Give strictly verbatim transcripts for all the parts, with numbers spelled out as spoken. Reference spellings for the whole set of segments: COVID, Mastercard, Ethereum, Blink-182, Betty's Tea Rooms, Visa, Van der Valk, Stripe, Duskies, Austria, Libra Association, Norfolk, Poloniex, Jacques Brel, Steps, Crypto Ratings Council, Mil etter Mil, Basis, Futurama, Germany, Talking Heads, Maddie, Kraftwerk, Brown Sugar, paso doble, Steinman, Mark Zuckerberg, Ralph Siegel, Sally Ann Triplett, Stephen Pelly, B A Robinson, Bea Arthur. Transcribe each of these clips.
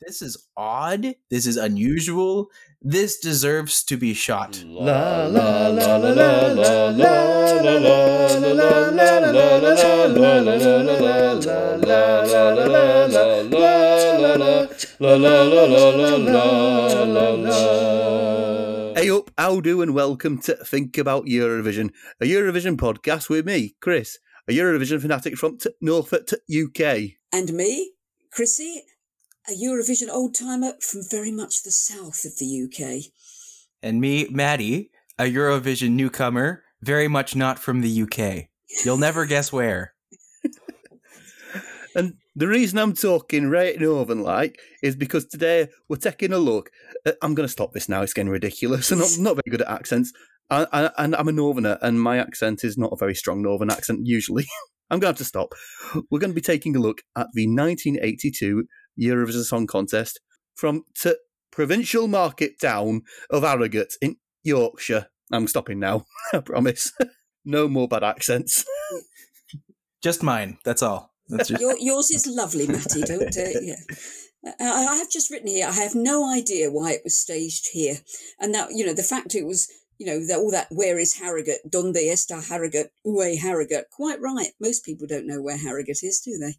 This is odd. This is unusual. This deserves to be shot. La la la la la la la la. Hey up, how do, and welcome to Think About Eurovision, a Eurovision podcast with me, Chris, a Eurovision fanatic from Norfolk, U K, and me, Chrissy, a Eurovision old-timer from very much the south of the U K. And me, Maddie, a Eurovision newcomer, very much not from the U K. You'll never guess where. And the reason I'm talking right northern-like is because today we're taking a look at, I'm going to stop this now, it's getting ridiculous. I'm not, not very good at accents. I, I, and I'm a northerner, and my accent is not a very strong northern accent, usually. I'm going to have to stop. We're going to be taking a look at the nineteen eighty-two Eurovision Song Contest from t- provincial market town of Harrogate in Yorkshire. I'm stopping now, I promise. No more bad accents. Just mine, that's all. That's just- Your, yours is lovely, Matty, don't it? Yeah. I have just written here, I have no idea why it was staged here. And that, you know, the fact it was, you know, that all that, where is Harrogate? Donde está Harrogate? Ue Harrogate? Quite right. Most people don't know where Harrogate is, do they?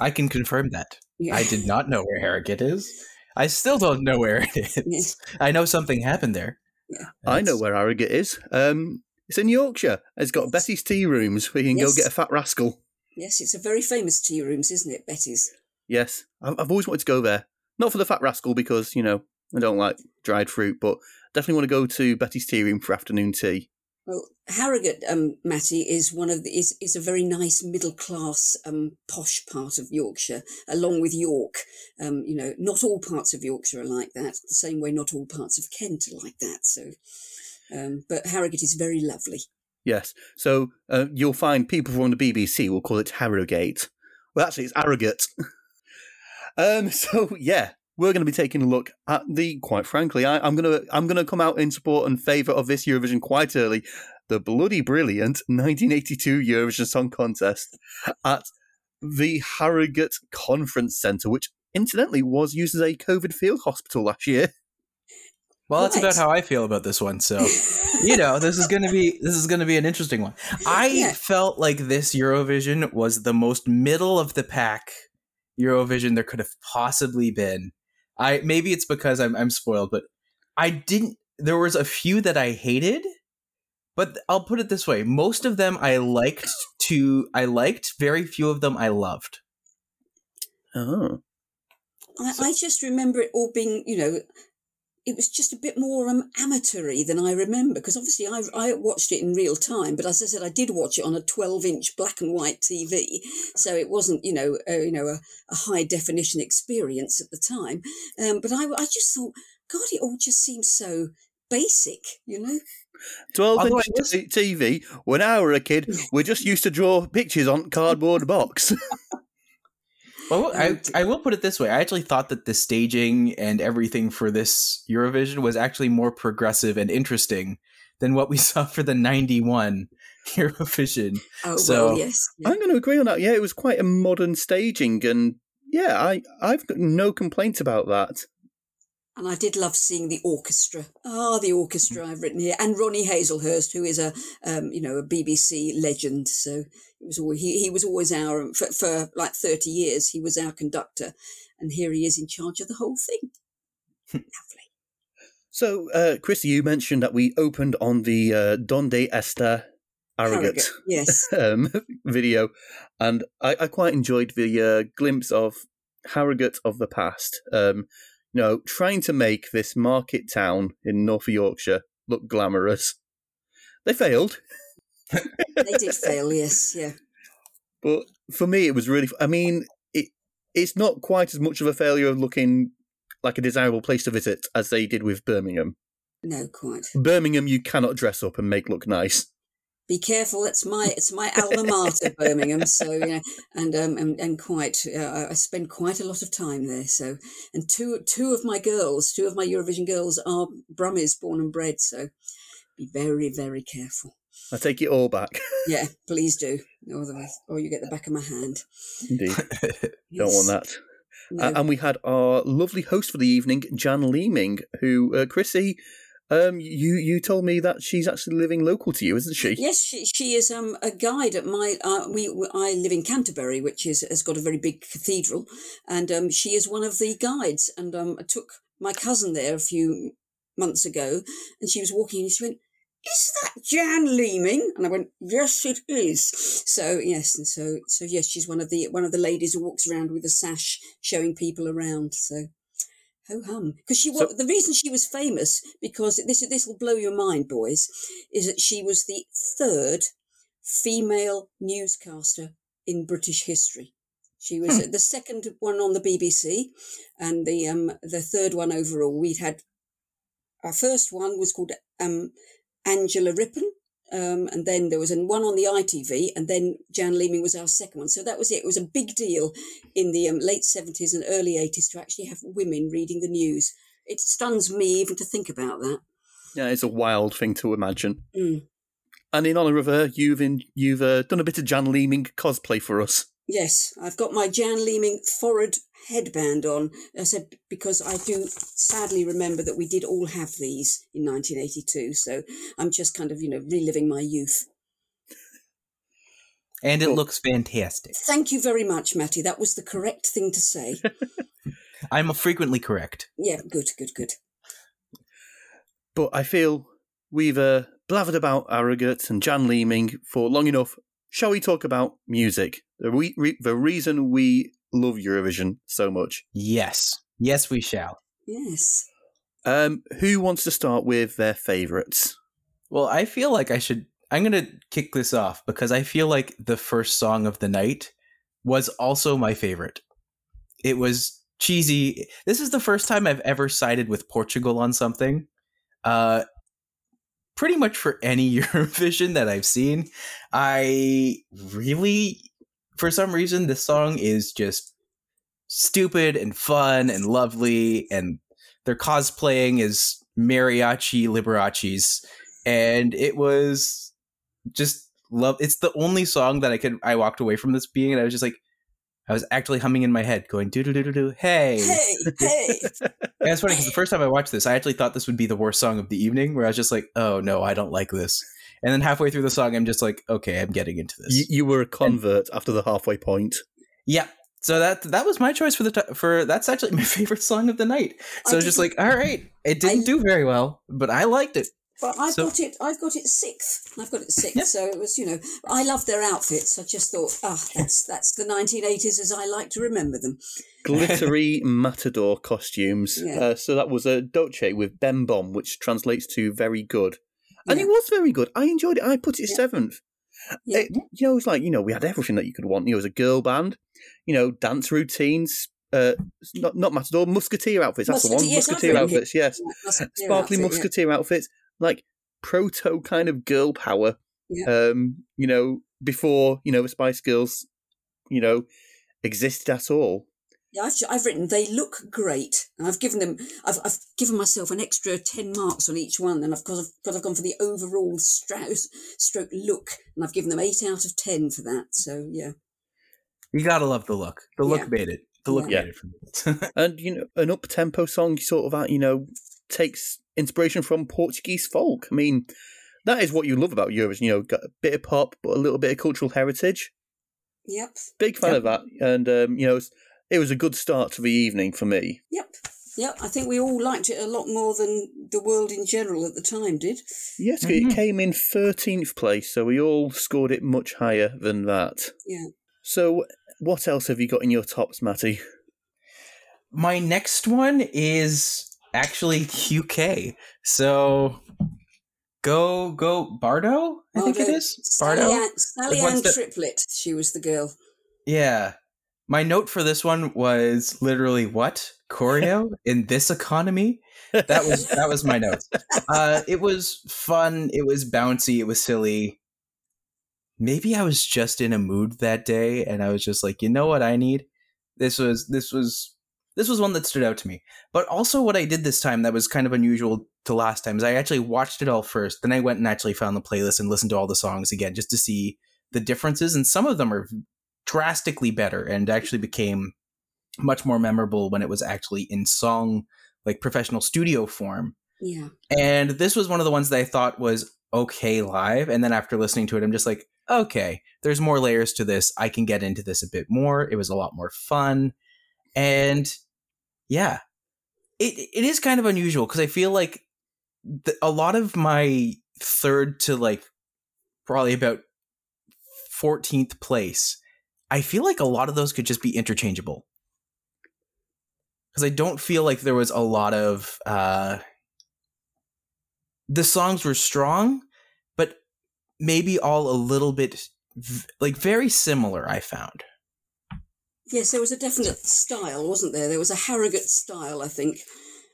I can confirm that. Yeah. I did not know where Harrogate is. I still don't know where it is. Yeah. I know something happened there. Yeah. I know where Harrogate is. Um, it's in Yorkshire. It's got Betty's Tea Rooms where you can yes. go get a fat rascal. Yes, it's a very famous tea rooms, isn't it, Betty's? Yes. I've always wanted to go there. Not for the fat rascal because, you know, I don't like dried fruit, but definitely want to go to Betty's Tea Room for afternoon tea. Well, Harrogate, um, Matty, is one of the, is is a very nice middle class, um, posh part of Yorkshire, along with York. Um, you know, not all parts of Yorkshire are like that. The same way, not all parts of Kent are like that. So, um, but Harrogate is very lovely. Yes. So uh, you'll find people from the B B C will call it Harrogate. Well, actually, it's Harrogate. um. So yeah. We're going to be taking a look at the, quite frankly, I, I'm going to I'm going to come out in support and favour of this Eurovision quite early, the bloody brilliant nineteen eighty-two Eurovision Song Contest at the Harrogate Conference Centre, which incidentally was used as a COVID field hospital last year. Well, that's about how I feel about this one. So, you know, this is going to be this is going to be an interesting one. I yeah. felt like this Eurovision was the most middle of the pack Eurovision there could have possibly been. I maybe it's because I'm I'm spoiled, but I didn't. There was a few that I hated, but I'll put it this way: most of them I liked to. I liked very few of them I loved. Oh, I, so. I just remember it all being, you know, it was just a bit more um, amatory than I remember, because obviously I I watched it in real time, but as I said, I did watch it on a twelve-inch black and white T V, so it wasn't, you know, uh, you know, a, a high definition experience at the time. Um, but I I just thought, God, it all just seems so basic, you know. twelve-inch T V. When I were a kid, we're just used to draw pictures on cardboard box. Well, I, I will put it this way. I actually thought that the staging and everything for this Eurovision was actually more progressive and interesting than what we saw for the ninety-one Eurovision. Oh, so well, yes. Yeah. I'm going to agree on that. Yeah, it was quite a modern staging. And yeah, I, I've got no complaints about that. And I did love seeing the orchestra. Ah, oh, the orchestra I've written here. And Ronnie Hazelhurst, who is a, um, you know, a B B C legend. So it was always, he, he was always our, for, for like thirty years, he was our conductor. And here he is in charge of the whole thing. Lovely. So, uh, Chris, you mentioned that we opened on the uh, Donde Esta Harrogate yes. um, video. And I, I quite enjoyed the uh, glimpse of Harrogate of the past. Um No, trying to make this market town in North Yorkshire look glamorous. They failed. They did fail, yes, yeah. But for me, it was really... I mean, it it's not quite as much of a failure of looking like a desirable place to visit as they did with Birmingham. No, quite. Birmingham, you cannot dress up and make look nice. Be careful, it's my it's my alma mater, Birmingham. So you know, and um and, and quite uh, I spend quite a lot of time there. So and two two of my girls, two of my Eurovision girls are Brummies, born and bred. So be very very careful. I take it all back. Yeah, please do. Otherwise, or you get the back of my hand. Indeed, yes. Don't want that. No. Uh, and we had our lovely host for the evening, Jan Leeming, who, uh, Chrissy, um, you, you told me that she's actually living local to you, isn't she? Yes, she, she is um, a guide at my, uh, we, I live in Canterbury, which is has got a very big cathedral, and um, she is one of the guides. And um, I took my cousin there a few months ago, and she was walking and she went, "Is that Jan Leeming?" And I went, "Yes, it is." So yes, and so so yes, she's one of the one of the ladies who walks around with a sash, showing people around. So ho hum, because she was so, the reason she was famous, because this this will blow your mind, boys, is that she was the third female newscaster in British history. She was hmm. the second one on the B B C, and the um the third one overall. We'd had our first one was called um. Angela Rippon, um, and then there was one on the I T V, and then Jan Leeming was our second one. So that was it. It was a big deal in the um, late seventies and early eighties to actually have women reading the news. It stuns me even to think about that. Yeah, it's a wild thing to imagine. Mm. And in honour of her, you've, in, you've uh, done a bit of Jan Leeming cosplay for us. Yes, I've got my Jan Leeming forward headband on. I said, because I do sadly remember that we did all have these in nineteen eighty-two. So I'm just kind of, you know, reliving my youth. And it looks fantastic. Thank you very much, Matty. That was the correct thing to say. I'm frequently correct. Yeah, good, good, good. But I feel we've uh, blathered about Arrogate and Jan Leeming for long enough. Shall we talk about music? The, re- re- the reason we love Eurovision so much. Yes. Yes, we shall. Yes. Um, who wants to start with their favourites? Well, I feel like I should... I'm going to kick this off because I feel like the first song of the night was also my favourite. It was cheesy. This is the first time I've ever sided with Portugal on something. Uh, pretty much for any Eurovision that I've seen. I really... For some reason, this song is just stupid and fun and lovely, and their cosplaying is mariachi Liberace's, and it was just love. It's the only song that I could. I walked away from this being, and I was just like, I was actually humming in my head, going do do do do do. Hey, hey, hey. That's funny because the first time I watched this, I actually thought this would be the worst song of the evening. Where I was just like, oh no, I don't like this. And then halfway through the song, I'm just like, okay, I'm getting into this. You, you were a convert and, after the halfway point. Yeah. So that that was my choice for the t- for that's actually my favorite song of the night. So I was just like, all right, it didn't I, do very well, but I liked it. But I've so, got it. I've got it sixth. I've got it sixth. Yeah. So it was, you know, I love their outfits. I just thought, ah, oh, that's that's the nineteen eighties as I like to remember them. Glittery matador costumes. Yeah. Uh, so that was a Dolce with Ben Bomb, which translates to very good. And yeah. It was very good. I enjoyed it. I put it yeah. seventh. Yeah. It, you know, it's like, you know, we had everything that you could want. You know, it was a girl band, you know, dance routines, uh, not not matador, musketeer outfits. That's Musketeer, the one. Yes, musketeer outfits, yes. Yeah, musketeer Sparkly outfit, musketeer yeah. outfits, like proto kind of girl power. Yeah. Um, you know, before, you know, the Spice Girls, you know, existed at all. Yeah, I've, I've written, they look great. And I've given them, I've, I've given myself an extra ten marks on each one. And of course, I've, cause I've gone for the overall stroke, stroke look. And I've given them eight out of ten for that. So, yeah. You got to love the look. The look yeah. made it. The look yeah. made it for me. And, you know, an up-tempo song sort of that, you know, takes inspiration from Portuguese folk. I mean, that is what you love about Eurovision. You know, got a bit of pop, but a little bit of cultural heritage. Yep. Big fan yep. of that. And, um, you know, it's, It was a good start to the evening for me. Yep. Yep. I think we all liked it a lot more than the world in general at the time did. Yes, mm-hmm. It came in thirteenth place, so we all scored it much higher than that. Yeah. So what else have you got in your tops, Matty? My next one is actually U K. So go, go, Bardo, I Bardo. think it is. Sally Bardo. Ann, Sally Ann that- Triplett, she was the girl. Yeah. My note for this one was literally what choreo in this economy. That was that was my note. Uh, it was fun. It was bouncy. It was silly. Maybe I was just in a mood that day, and I was just like, you know what I need? This was this was this was one that stood out to me. But also, what I did this time that was kind of unusual to last time is I actually watched it all first. Then I went and actually found the playlist and listened to all the songs again just to see the differences. And some of them are drastically better and actually became much more memorable when it was actually in song, like professional studio form. Yeah. And this was one of the ones that I thought was okay live. And then after listening to it, I'm just like, okay, there's more layers to this. I can get into this a bit more. It was a lot more fun. And yeah, it it is kind of unusual because I feel like the, a lot of my third to like probably about fourteenth place, I feel like a lot of those could just be interchangeable. Because I don't feel like there was a lot of, uh, the songs were strong, but maybe all a little bit, v- like very similar, I found. Yes, there was a definite style, wasn't there? There was a Harrogate style, I think.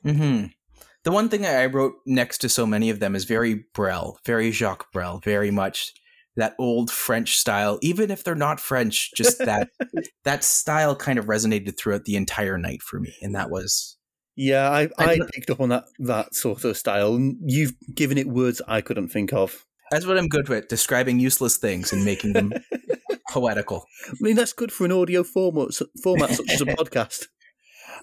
Mm-hmm. The one thing I wrote next to so many of them is very Brel, very Jacques Brel, very much that old French style. Even if they're not French, just that that style kind of resonated throughout the entire night for me, and that was. Yeah, I, I, I picked up on that that sort of style. You've given it words I couldn't think of. That's what I'm good with: describing useless things and making them poetical. I mean, that's good for an audio format, format such as a podcast.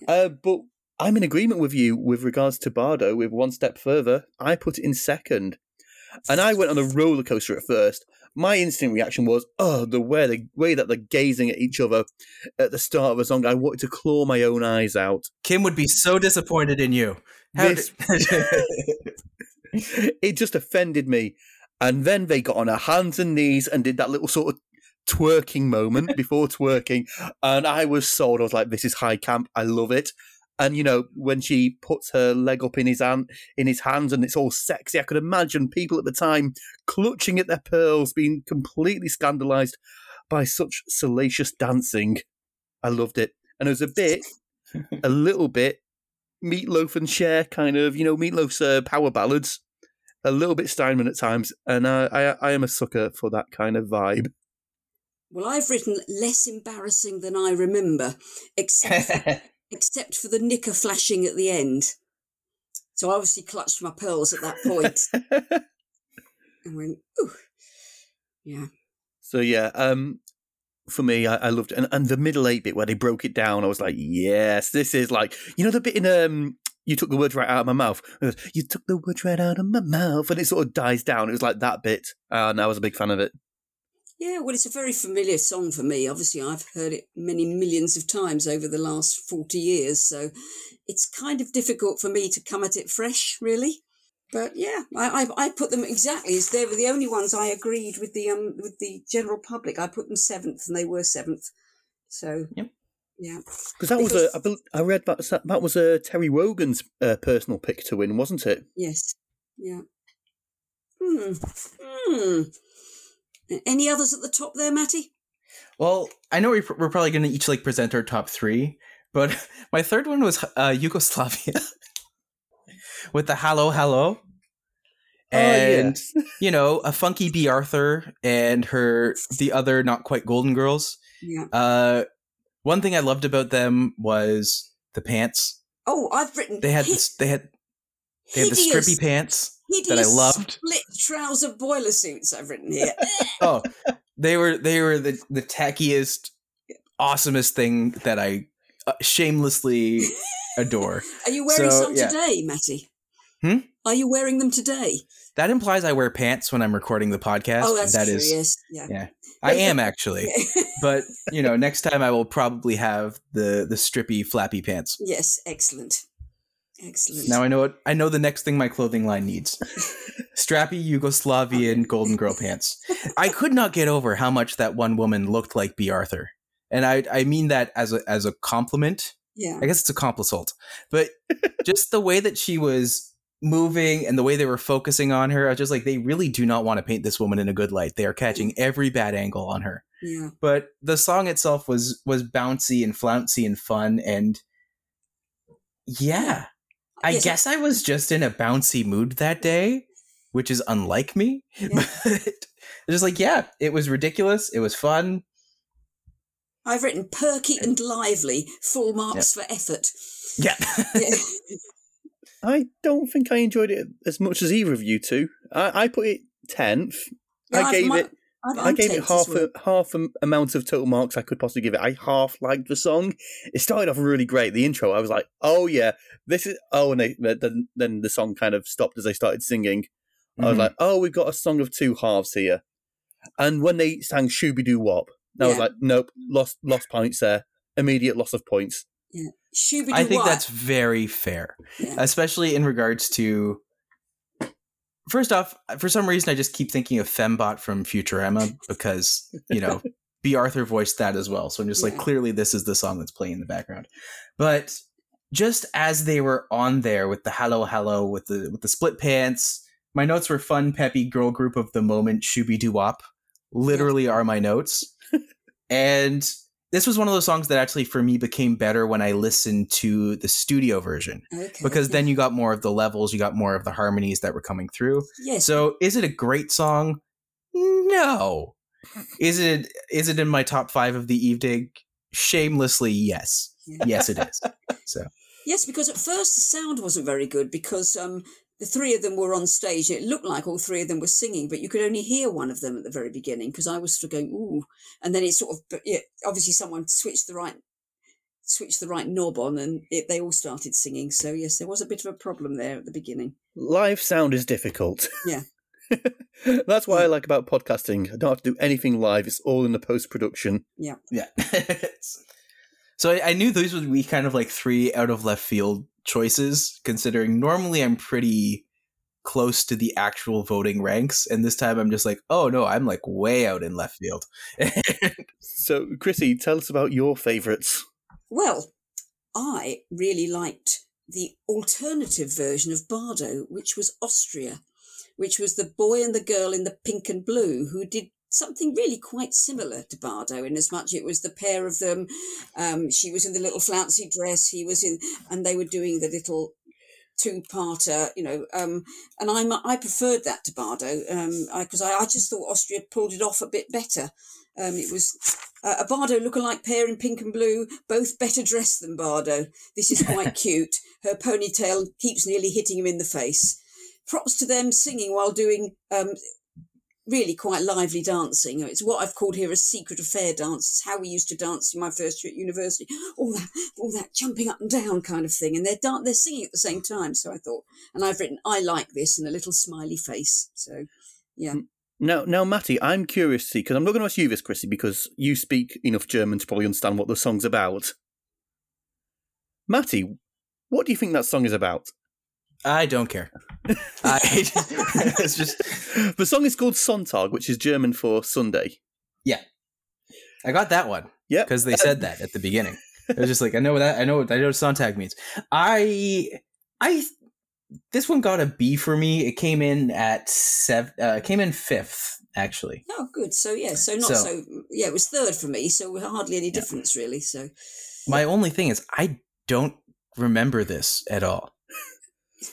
Uh, but I'm in agreement with you with regards to Bardo. With one step further, I put it in second, and I went on a roller coaster at first. My instant reaction was, oh, the way the way that they're gazing at each other at the start of a song. I wanted to claw my own eyes out. Kim would be so disappointed in you. How this, did- It just offended me. And then they got on their hands and knees and did that little sort of twerking moment before twerking. And I was sold. I was like, this is high camp. I love it. And, you know, when she puts her leg up in his hand, in his hands and it's all sexy, I could imagine people at the time clutching at their pearls, being completely scandalised by such salacious dancing. I loved it. And it was a bit, a little bit, Meatloaf and Cher kind of, you know, Meatloaf's uh, power ballads, a little bit Steinman at times. And uh, I, I am a sucker for that kind of vibe. Well, I've written less embarrassing than I remember, except for- except for the knicker flashing at the end. So I obviously clutched my pearls at that point and went, ooh, yeah. So, yeah, um, for me, I, I loved it. And, and the middle eight bit where they broke it down, I was like, yes, this is like, you know, the bit in, um, you took the words right out of my mouth. You took the words right out of my mouth. And it sort of dies down. It was like that bit. Uh, and I was a big fan of it. Yeah, well, it's a very familiar song for me. Obviously, I've heard it many millions of times over the last forty years, so it's kind of difficult for me to come at it fresh, really. But yeah, I I, I put them exactly as they were the only ones I agreed with the um with the general public. I put them seventh, and they were seventh. So yep. Yeah, because that because, was a I, believe, I read that that was a Terry Wogan's uh, personal pick to win, wasn't it? Yes. Yeah. Hmm. Hmm. Any others at the top there, Matty? Well, I know we're probably going to each like present our top three, but my third one was uh, Yugoslavia with the Hello, Hello. And, oh, yeah. You know, a funky Bea Arthur and her, the other not quite Golden Girls. Yeah. Uh, one thing I loved about them was the pants. Oh, I've written. They had, hid- this, they had, they had the strippy pants. That I loved. Split trouser boiler suits I've written here. Oh, they were they were the, the tackiest, awesomest thing that I uh, shamelessly adore. Are you wearing so, some yeah. today, Matty? Hmm? Are you wearing them today? That implies I wear pants when I'm recording the podcast. Oh, that's that true, is, yes. Yeah. yeah. I am, actually. But, you know, next time I will probably have the, the strippy, flappy pants. Yes, excellent. Excellent. Now I know it. I know the next thing my clothing line needs: strappy Yugoslavian Golden Girl pants. I could not get over how much that one woman looked like Bea Arthur, and I I mean that as a as a compliment. Yeah, I guess it's a compliment, but just the way that she was moving and the way they were focusing on her, I was just like, they really do not want to paint this woman in a good light. They are catching every bad angle on her. Yeah, but the song itself was was bouncy and flouncy and fun, and yeah. I yes. guess I was just in a bouncy mood that day, which is unlike me. Yeah. But just like, yeah, it was ridiculous. It was fun. I've written perky and lively, full marks yeah. for effort. Yeah. yeah. I don't think I enjoyed it as much as either of you two. I, I put it tenth. No, I I've, gave my, it I gave it half a, half a amount of total marks I could possibly give it. I half liked the song. It started off really great. The intro, I was like, oh, yeah, this is... Oh, and they, then, then the song kind of stopped as they started singing. Mm-hmm. I was like, oh, we've got a song of two halves here. And when they sang Shooby-Doo-Wop, I yeah. was like, nope, lost lost points there. Immediate loss of points. Yeah. Shooby-Doo-Wop. I think that's very fair, yeah. especially in regards to... First off, for some reason, I just keep thinking of Fembot from Futurama because, you know, Bea Arthur voiced that as well. So I'm just yeah. like, clearly this is the song that's playing in the background. But just as they were on there with the hello, hello, with the with the split pants, my notes were fun, peppy girl group of the moment, shooby-doo-wop, literally yeah. are my notes. And this was one of those songs that actually for me became better when I listened to the studio version, okay. because then you got more of the levels, you got more of the harmonies that were coming through. Yes. So is it a great song? No. Is it is it in my top five of the evening? Shamelessly, yes. Yeah. Yes, it is. So yes, because at first the sound wasn't very good because um, the three of them were on stage. It looked like all three of them were singing, but you could only hear one of them at the very beginning because I was sort of going, ooh. And then it sort of, yeah, obviously someone switched the right switched the right knob on and it, they all started singing. So, yes, there was a bit of a problem there at the beginning. Live sound is difficult. Yeah. That's what yeah. I like about podcasting. I don't have to do anything live. It's all in the post-production. Yeah. Yeah. So I, I knew those would be kind of like three out of left field choices, considering normally I'm pretty close to the actual voting ranks, and this time I'm just like, oh no, I'm like way out in left field. So, Chrissy, tell us about your favourites. Well, I really liked the alternative version of Bardo, which was Austria, which was the boy and the girl in the pink and blue who did something really quite similar to Bardo, in as much it was the pair of them. Um, she was in the little flouncy dress, he was in, and they were doing the little two-parter, you know. Um, and I I preferred that to Bardo because um, I, I, I just thought Austria pulled it off a bit better. Um, it was uh, a Bardo lookalike pair in pink and blue, both better dressed than Bardo. This is quite cute. Her ponytail keeps nearly hitting him in the face. Props to them singing while doing... Um, really quite lively dancing. It's what I've called here a secret affair dance. It's how we used to dance in my first year at university. All that, all that jumping up and down kind of thing. And they're dan- they're singing at the same time. So I thought, and I've written, I like this, and a little smiley face. So, yeah. Now, now, Matty, I'm curious to see, because I'm not going to ask you this, Chrissy, because you speak enough German to probably understand what the song's about. Matty, what do you think that song is about? I don't care. I, it's just the song is called Sonntag, which is German for Sunday. Yeah, I got that one. Yeah, because they said that at the beginning. It was just like I know that I know I know what Sonntag means. I I this one got a B for me. It came in at seven. Uh, came in fifth actually. Oh, good. So yeah, so not so, so yeah. It was third for me. So hardly any difference yeah. really. So my only thing is I don't remember this at all.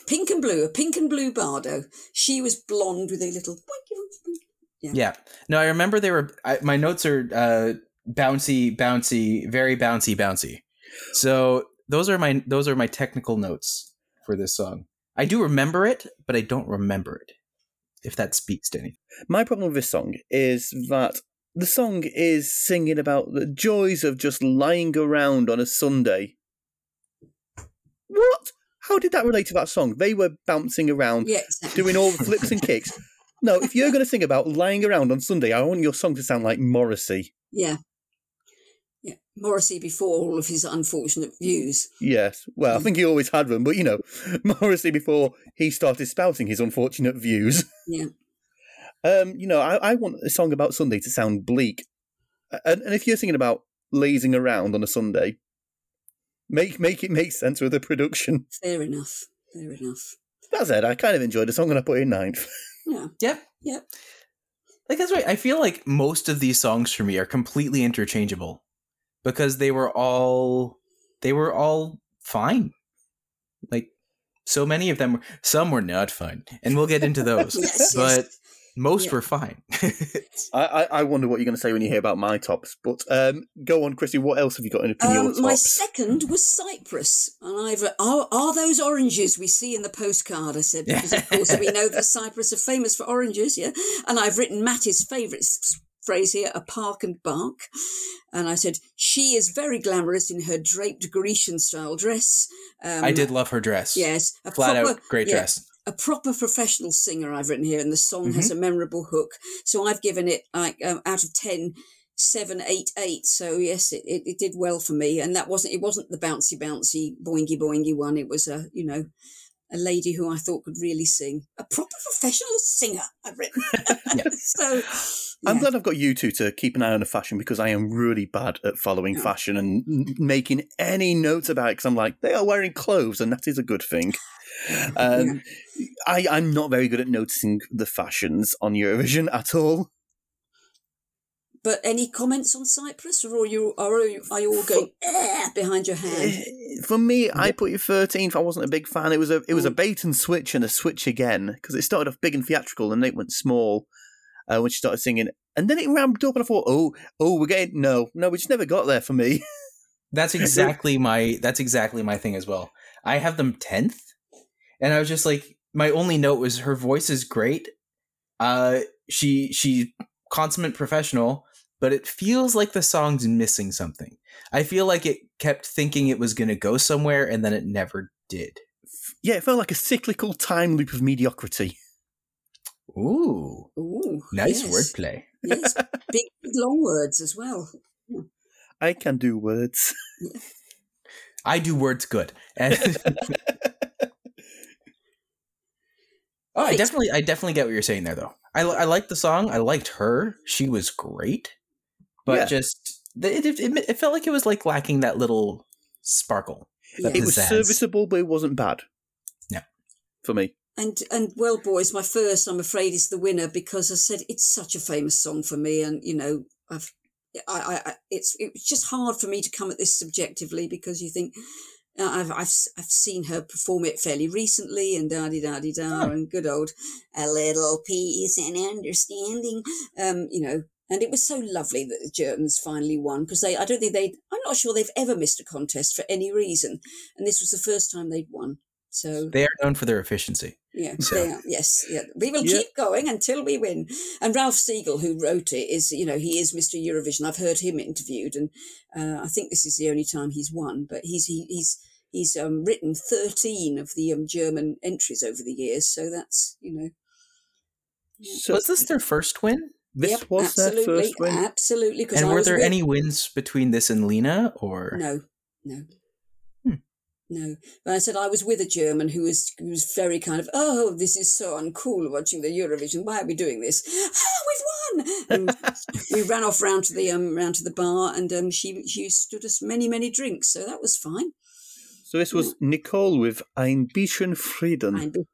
Pink and blue, a pink and blue Bardo. She was blonde with a little... Yeah. yeah. No, I remember they were... I, my notes are uh, bouncy, bouncy, very bouncy, bouncy. So those are my those are my technical notes for this song. I do remember it, but I don't remember it, if that speaks to anything. My problem with this song is that the song is singing about the joys of just lying around on a Sunday. What? How did that relate to that song? They were bouncing around, yes. doing all the flips and kicks. No, if you're going to sing about lying around on Sunday, I want your song to sound like Morrissey. Yeah. yeah. Morrissey before all of his unfortunate views. Yes. Well, I think he always had them, but, you know, Morrissey before he started spouting his unfortunate views. Yeah. Um, you know, I, I want a song about Sunday to sound bleak. And, and if you're singing about lazing around on a Sunday... Make make it make sense with the production. Fair enough. Fair enough. That's it. I kind of enjoyed the song and I put it in ninth. Yeah. Yep. Yep. Like, that's right. I feel like most of these songs for me are completely interchangeable because they were all, they were all fine. Like, so many of them were, some were not fine. And we'll get into those. yes, but yes. most yeah. were fine. I, I wonder what you're going to say when you hear about my tops. But um, go on, Chrissy, what else have you got in um, your tops? My second was Cyprus. And I've are, are those oranges we see in the postcard, I said, because of course we know that Cyprus are famous for oranges, yeah? And I've written Matty's favourite phrase here, a park and bark. And I said, she is very glamorous in her draped Grecian style dress. Um, I did love her dress. Yes. A Flat proper, out great yeah, dress. A proper professional singer, I've written here, and the song mm-hmm. has a memorable hook. So I've given it, like, um, out of ten, seven, eight, eight. So yes, it, it, it did well for me. And that wasn't, it wasn't the bouncy, bouncy, boingy, boingy one. It was a, you know, a lady who I thought could really sing. A proper professional singer, I've written. yeah. So, yeah. I'm glad I've got you two to keep an eye on the fashion, because I am really bad at following oh. fashion and making any notes about it, because I'm like, they are wearing clothes and that is a good thing. Um, yeah. I, I'm not very good at noticing the fashions on Eurovision at all. But any comments on Cyprus, or are you, are you, are you all going eh, behind your hand? For me, I put you thirteenth. I wasn't a big fan. It was a it was a bait and switch and a switch again, because it started off big and theatrical and then it went small uh, when she started singing. And then it ramped up and I thought, oh, oh, we're getting – no, no, we just never got there for me. That's exactly my that's exactly my thing as well. I have them tenth, and I was just like – my only note was her voice is great. Uh, she she consummate professional. But it feels like the song's missing something. I feel like it kept thinking it was going to go somewhere, and then it never did. Yeah, it felt like a cyclical time loop of mediocrity. Ooh. Ooh. Nice yes. wordplay. Yes, big, long words as well. I can do words. I do words good. And oh, I definitely, I definitely get what you're saying there, though. I, I liked the song. I liked her. She was great. But yeah. just it, it it felt like it was like lacking that little sparkle. Yeah. That it was serviceable, but it wasn't bad. No, for me. And and well, boys, my first, I'm afraid, is the winner, because I said it's such a famous song for me, and you know, I've I, I it's it's just hard for me to come at this subjectively, because you think uh, I've I've I've seen her perform it fairly recently, and da di da di da, and good old a little peace and understanding, um, you know. And it was so lovely that the Germans finally won, because they, I don't think they'd, I'm not sure they've ever missed a contest for any reason. And this was the first time they'd won. So they are known for their efficiency. Yeah, so. they are. Yes. Yeah. We will yeah. keep going until we win. And Ralph Siegel, who wrote it, is, you know, he is Mister Eurovision. I've heard him interviewed, and uh, I think this is the only time he's won, but he's, he, he's, he's um, written thirteen of the um, German entries over the years. So that's, you know. Yeah. So was this their first win? This yep, was their first win. Absolutely. And I were there with... any wins between this and Lena, or no, no, hmm. no? But I said I was with a German who was who was very kind of, oh, this is so uncool watching the Eurovision. Why are we doing this? Oh, we've won! And we ran off round to the um round to the bar, and um she she stood us many many drinks, so that was fine. So this was yeah. Nicole with Ein bisschen Frieden. Ein bisschen,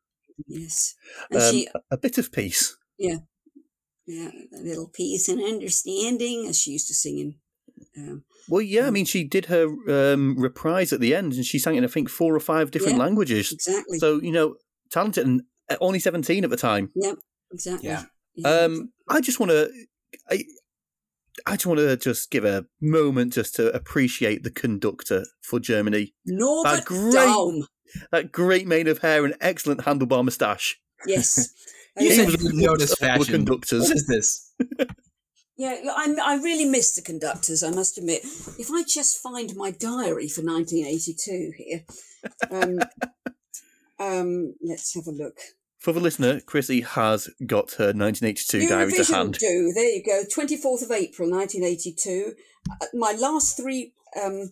yes, and um, she, a bit of peace. Yeah. Yeah, a little peace and understanding, as she used to sing in. Um, well, yeah, um, I mean, she did her um, reprise at the end, and she sang in, I think, four or five different yeah, languages. Exactly. So, you know, talented, and only seventeen at the time. Yeah, exactly. Yeah. yeah. Um, I just want to, I, I just want to just give a moment just to appreciate the conductor for Germany, Norbert Dom. That great mane of hair and excellent handlebar moustache. Yes. You said you didn't notice fashion. Conductors. What is this? yeah, I, I really miss the conductors, I must admit. If I just find my diary for nineteen eighty-two here. Um, um, let's have a look. For the listener, Chrissy has got her nineteen eighty-two Eurovision diary to hand. Due. There you go, twenty-fourth of April, nineteen eighty-two. Uh, my last three... Um,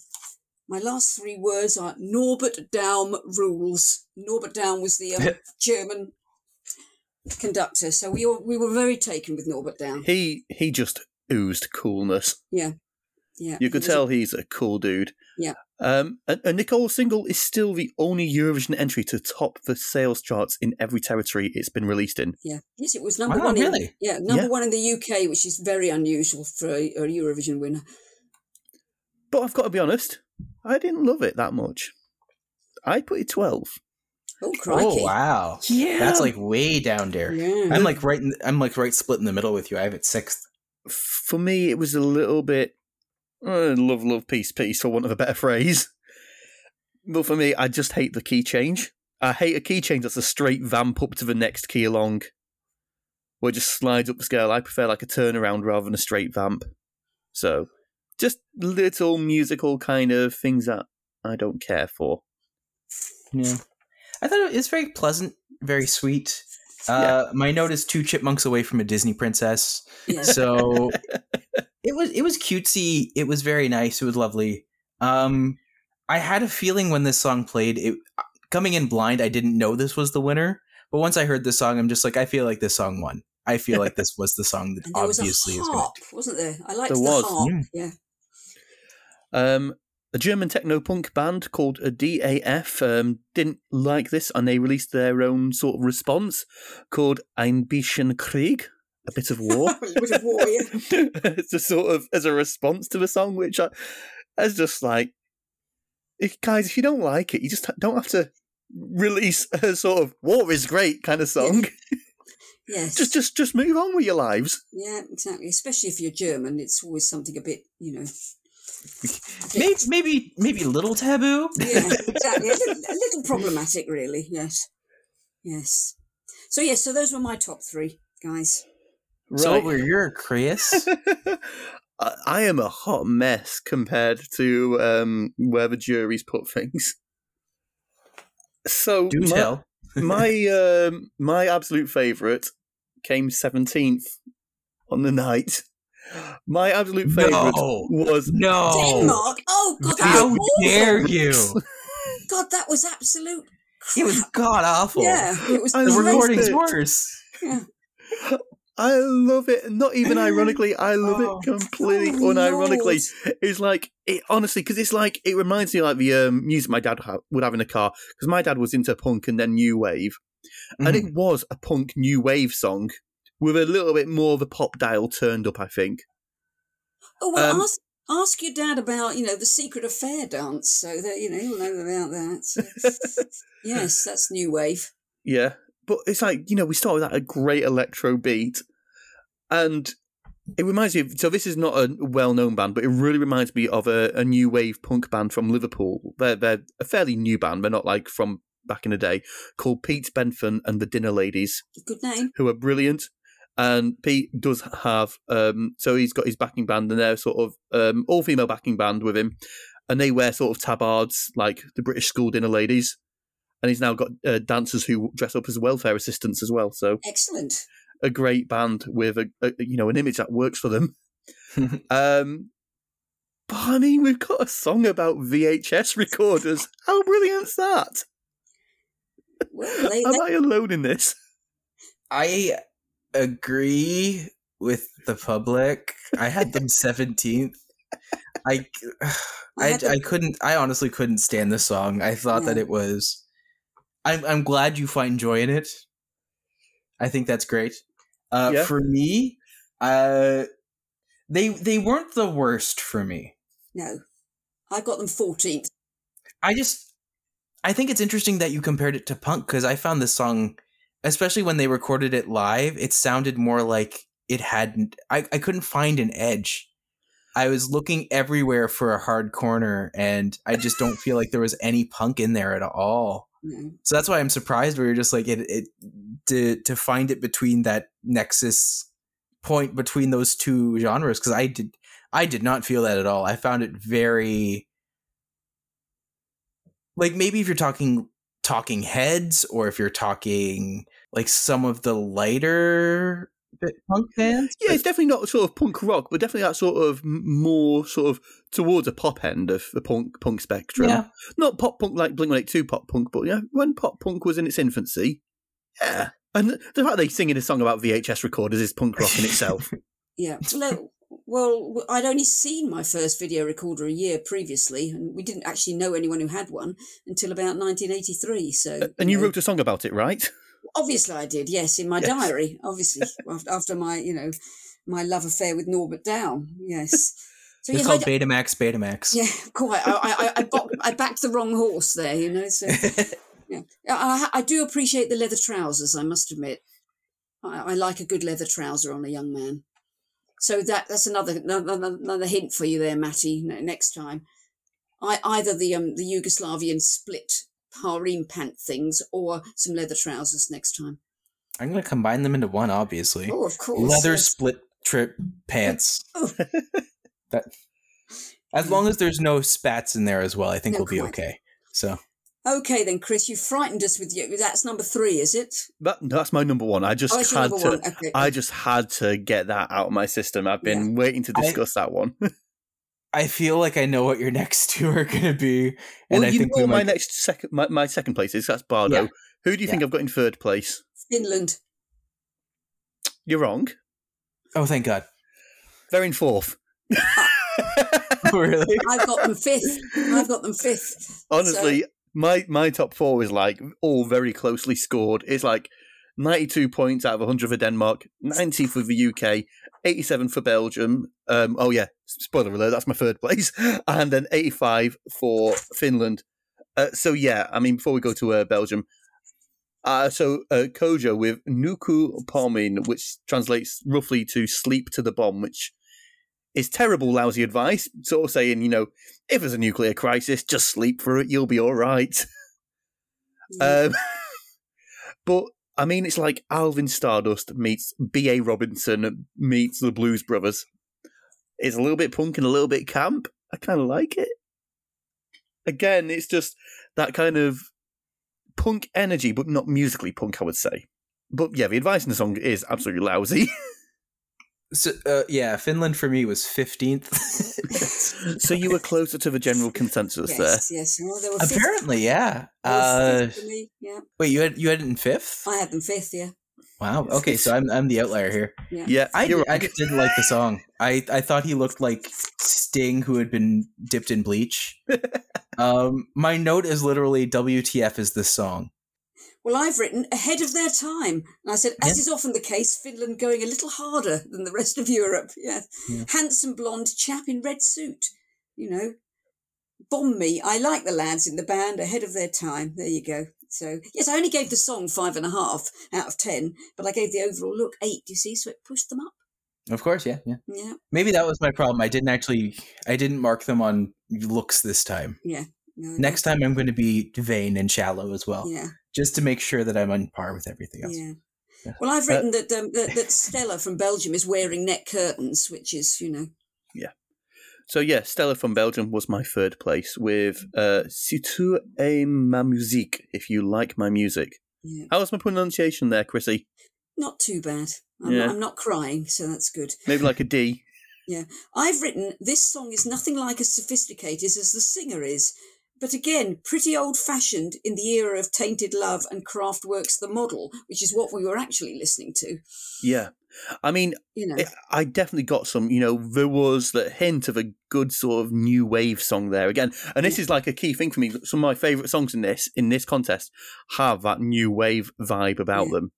My last three words are Norbert Dom rules. Norbert Dom was the um, German... conductor, so we all, we were very taken with Norbert Dom. He he just oozed coolness. Yeah, yeah. You could tell a... he's a cool dude. Yeah. Um, and, and Nicole's single is still the only Eurovision entry to top the sales charts in every territory it's been released in. Yeah. Yes, it was number wow, one. Really? In, yeah, number yeah. one in the U K, which is very unusual for a, a Eurovision winner. But I've got to be honest, I didn't love it that much. I put it twelve. Oh, crikey. Oh, wow. Yeah. That's like way down there. Yeah. I'm like right in, I'm like right split in the middle with you. I have it sixth. For me, it was a little bit uh, love, love, peace, peace, for want of a better phrase. But for me, I just hate the key change. I hate a key change that's a straight vamp up to the next key along. where it just slides up the scale. I prefer like a turnaround rather than a straight vamp. So just little musical kind of things that I don't care for. Yeah. I thought it was very pleasant, very sweet. Uh, yeah. My note is two chipmunks away from a Disney princess. Yeah. So it was it was cutesy. It was very nice. It was lovely. Um, I had a feeling when this song played, it, coming in blind, I didn't know this was the winner. But once I heard this song, I'm just like, I feel like this song won. I feel like this was the song that obviously was a harp, is good. Wasn't there? I liked there the was. harp. Yeah. yeah. Um, a German techno-punk band called D A F um, didn't like this, and they released their own sort of response called Ein bisschen Krieg, a bit of war. A bit of war, yeah. It's a sort of, as a response to the song, which I, I was just like, if, guys, if you don't like it, you just don't have to release a sort of war is great kind of song. Yeah. Yes. Just, just, just move on with your lives. Yeah, exactly. Especially if you're German, it's always something a bit, you know... Maybe, maybe, maybe a little taboo. Yeah, exactly. A little, a little problematic, really. Yes, yes. So, yes. So those were my top three guys. Right. So, what were your, Chris? I, I am a hot mess compared to um, where the juries put things. So, do my, tell. my um, my absolute favourite came seventeenth on the night. My absolute favourite no, was no. Denmark. Oh God! How dare you? God, that was absolute. Crap. It was god awful. Yeah, it was. I the recording's it. worse. Yeah. I love it. Not even ironically, I love oh. it completely oh, unironically. Lord. It's like it honestly because it's like it reminds me of like the um, music my dad ha- would have in a car because my dad was into punk and then new wave, mm-hmm. and it was a punk new wave song. With a little bit more of a pop dial turned up, I think. Oh, well, um, ask, ask your dad about, you know, the secret affair dance. So, that you know, he'll know about that. So. Yes, that's new wave. Yeah. But it's like, you know, we started with that a great electro beat. And it reminds me of, so this is not a well-known band, but it really reminds me of a, a new wave punk band from Liverpool. They're, they're a fairly new band. They're not like from back in the day. Called Pete Benford and the Dinner Ladies. Good name. Who are brilliant. And Pete does have, um, so he's got his backing band, and they're sort of um, all-female backing band with him, and they wear sort of tabards like the British school dinner ladies, and he's now got uh, dancers who dress up as welfare assistants as well. So excellent, a great band with a, a you know an image that works for them. um, but I mean, we've got a song about V H S recorders. How brilliant's that? Well, they, Am they... I alone in this? I. Agree with the public. I had them seventeenth. I, I, I couldn't. I honestly couldn't stand this song. I thought yeah. that it was. I'm. I'm glad you find joy in it. I think that's great. Uh, yeah. For me, uh, they they weren't the worst for me. No, I got them fourteenth. I just. I think it's interesting that you compared it to punk because I found this song. Especially when they recorded it live, it sounded more like it hadn't... I, I couldn't find an edge. I was looking everywhere for a hard corner, and I just don't feel like there was any punk in there at all. Mm. So that's why I'm surprised we were just like... it, it to, to find it between that nexus point between those two genres, because I did, I did not feel that at all. I found it very... Like, maybe if you're talking... Talking Heads, or if you're talking like some of the lighter bit punk bands, yeah, it's definitely not sort of punk rock, but definitely that sort of more sort of towards a pop end of the punk punk spectrum. Yeah. Not pop punk like Blink one eighty-two pop punk, but yeah, when pop punk was in its infancy, yeah. And the fact they singing a song about V H S recorders is punk rock in itself. Yeah. Well, well, I'd only seen my first video recorder a year previously, and we didn't actually know anyone who had one until about nineteen eighty-three. So, uh, and you, you know, wrote a song about it, right? Obviously, I did. Yes, in my yes. diary. Obviously, after my, you know, my love affair with Norbert Dom. Yes. So it's yes, called I, Betamax. Betamax. Yeah, quite. I, I, I, bought, I backed the wrong horse there. You know. So, yeah, I, I do appreciate the leather trousers. I must admit, I, I like a good leather trouser on a young man. So that that's another, another another hint for you there, Matty. Next time, I either the um the Yugoslavian split harem pant things or some leather trousers next time. I'm going to combine them into one, obviously. Oh, of course. Leather split trip pants. That, as long as there's no spats in there as well, I think no, we'll be okay. So. Okay then, Chris, you frightened us with you. That's number three, is it? That, that's my number one. I just oh, had to. Okay. I just had to get that out of my system. I've been yeah. waiting to discuss I, that one. I feel like I know what your next two are going to be, and well, I you think know we might... my next second, my, my second place is that's Bardo. Yeah. Who do you yeah. think I've got in third place? Finland. You're wrong. Oh, thank God. They're in fourth. Really? I've got them fifth. I've got them fifth. Honestly. So. My my top four is like all very closely scored. It's like ninety-two points out of one hundred for Denmark, ninety for the U K, eighty-seven for Belgium. Um, oh yeah, spoiler alert, that's my third place, and then eighty-five for Finland. Uh, so yeah, I mean before we go to uh, Belgium, uh, so uh, Kojo with Nuku Pomin, which translates roughly to sleep to the bomb, which. It's terrible, lousy advice, sort of saying, you know, if there's a nuclear crisis, just sleep through it, you'll be all right. Yeah. Um, but, I mean, it's like Alvin Stardust meets B A Robinson meets the Blues Brothers. It's a little bit punk and a little bit camp. I kind of like it. Again, it's just that kind of punk energy, but not musically punk, I would say. But, yeah, the advice in the song is absolutely lousy. So uh, yeah, Finland for me was fifteenth. So you were closer to the general consensus yes, there. Yes, yes. Well, there were apparently, fifth. Yeah. Uh, for me, yeah. Wait, you had you had it in fifth? I had them fifth, yeah. Wow. Okay, so I'm I'm the outlier here. Yeah, yeah I you're I, I didn't like the song. I, I thought he looked like Sting, who had been dipped in bleach. um, my note is literally W T F is this song. Well, I've written ahead of their time. And I said, as yeah. is often the case, Finland going a little harder than the rest of Europe. Yeah. yeah. Handsome blonde chap in red suit, you know. Bomb me. I like the lads in the band ahead of their time. There you go. So, yes, I only gave the song five and a half out of ten, but I gave the overall look eight, you see, so it pushed them up. Of course, yeah, yeah. Yeah. Maybe that was my problem. I didn't actually, I didn't mark them on looks this time. Yeah. No, Next no. time I'm going to be vain and shallow as well. Yeah. Just to make sure that I'm on par with everything else. Yeah. yeah. Well, I've written uh, that, um, that that Stella from Belgium is wearing net curtains, which is, you know. Yeah. So, yeah, Stella from Belgium was my third place with uh, Si tu aimes ma musique, if you like my music. Yeah. How was my pronunciation there, Chrissy? Not too bad. I'm, yeah. not, I'm not crying, so that's good. Maybe like a D. Yeah. I've written, this song is nothing like as sophisticated as the singer is. But again, pretty old-fashioned in the era of Tainted Love and Kraftwerk's The Model, which is what we were actually listening to. Yeah. I mean, you know. it, I definitely got some, you know, there was that hint of a good sort of new wave song there again. And this yeah. is like a key thing for me. Some of my favourite songs in this in this contest have that new wave vibe about yeah. them.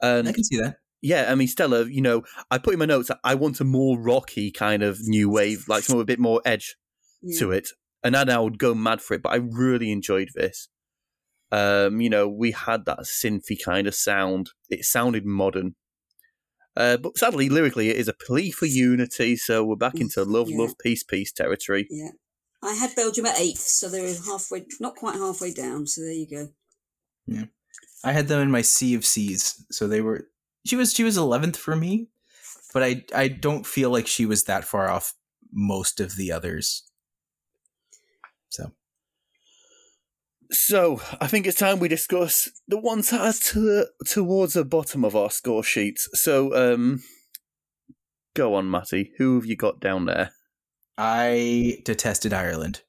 And I can see that. Yeah, I mean, Stella, you know, I put in my notes, I want a more rocky kind of new wave, like some a bit more edge yeah. to it. And then I would go mad for it, but I really enjoyed this. Um, you know, we had that synthy kind of sound. It sounded modern. Uh, but sadly, lyrically, it is a plea for unity, so we're back into love, yeah. love, peace, peace territory. Yeah. I had Belgium at eighth, so they're halfway, not quite halfway down, so there you go. Yeah. I had them in my sea of C's, so they were... She was she was eleventh for me, but I I don't feel like she was that far off most of the others. So, so I think it's time we discuss the ones that are to, towards the bottom of our score sheets. So, um, go on, Matty. Who have you got down there? I detested Ireland.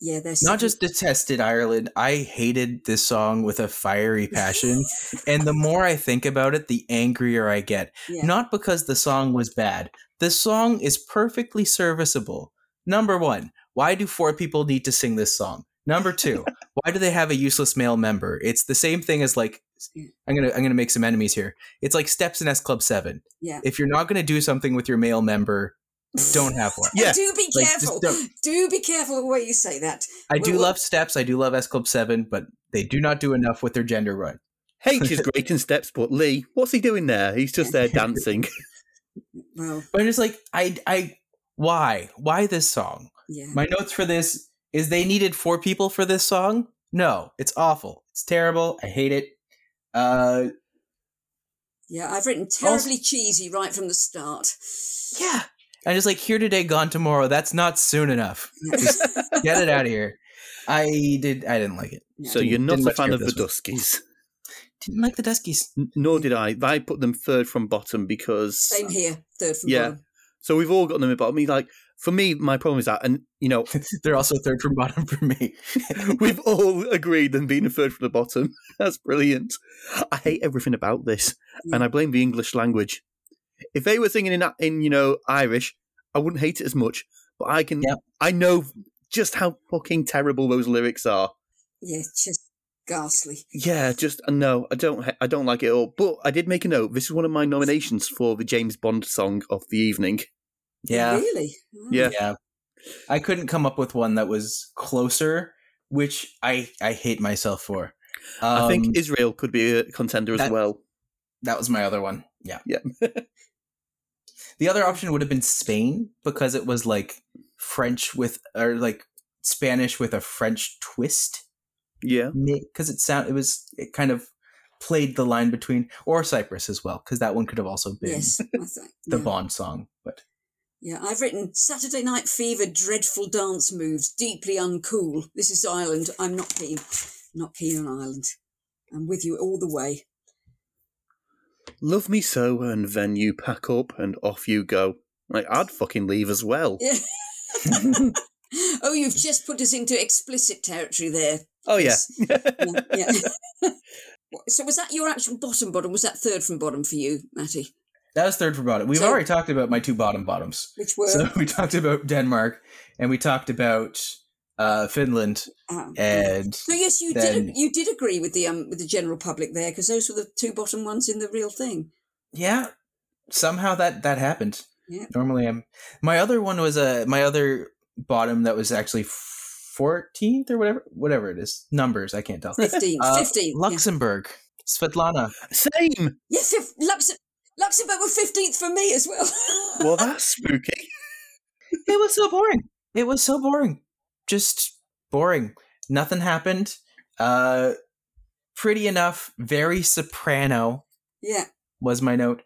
Yeah, they're not just detested Ireland. I hated this song with a fiery passion. And the more I think about it, the angrier I get. Yeah. Not because the song was bad. The song is perfectly serviceable. Number one. Why do four people need to sing this song? Number two, why do they have a useless male member? It's the same thing as like, I'm going to I'm gonna make some enemies here. It's like Steps in S Club seven. Yeah. If you're not going to do something with your male member, don't have one. Yeah. Do be like, careful. Do be careful where you say that. I we'll, do we'll... love Steps. I do love S Club seven, but they do not do enough with their gender right. H is great in Steps, but Lee, what's he doing there? He's just there dancing. Well, but I'm just like, I, I, why? Why this song? Yeah. My notes for this is they needed four people for this song. No, it's awful. It's terrible. I hate it. Uh, Yeah, I've written terribly also- cheesy right from the start. Yeah. I just like here today, gone tomorrow. That's not soon enough. Just get it out of here. I did. I didn't like it. No. So you're not a fan of the Duskies. Didn't like the Duskies. Nor did I. I put them third from bottom because same here, third from yeah. bottom. So we've all got them at bottom. I mean, like for me, my problem is that, and you know, they're also third from bottom for me. We've all agreed them being a third from the bottom. That's brilliant. I hate everything about this, yeah. and I blame the English language. If they were singing in, in you know, Irish, I wouldn't hate it as much. But I can, yep. I know just how fucking terrible those lyrics are. Yeah, it's just ghastly. Yeah, just no, I don't, I don't like it at all. But I did make a note. This is one of my nominations for the James Bond song of the evening. Yeah, really. Oh. Yeah, yeah. I couldn't come up with one that was closer, which I, I hate myself for. Um, I think Israel could be a contender that, as well. That was my other one. Yeah. Yeah. The other option would have been Spain because it was like French with or like Spanish with a French twist. Yeah. Because it sound it was it kind of played the line between or Cyprus as well because that one could have also been yes, I think, the yeah. Bond song. But yeah, I've written Saturday Night Fever, dreadful dance moves, deeply uncool. This is Ireland. I'm not keen. Not keen on Ireland. I'm with you all the way. Love me so, and then you pack up and off you go. Like, I'd fucking leave as well. Yeah. Oh, you've just put us into explicit territory there. Oh, yeah. yeah, yeah. So was that your actual bottom bottom? Was that third from bottom for you, Matty? That was third from bottom. We've so, already talked about my two bottom bottoms. Which were? So we talked about Denmark, and we talked about uh, Finland. Um, and so yes, you then, did. You did agree with the um with the general public there because those were the two bottom ones in the real thing. Yeah, somehow that that happened. Yeah. Normally, I'm my other one was a uh, my other bottom that was actually fourteenth or whatever whatever it is numbers. I can't tell. Fifteenth, uh, fifteenth. Luxembourg, yeah. Svetlana. Same. Yes, if Lux- Luxembourg were fifteenth for me as well. Well, that's spooky. It was so boring. It was so boring. Just boring. Nothing happened. Uh, pretty enough. Very soprano. Yeah, was my note,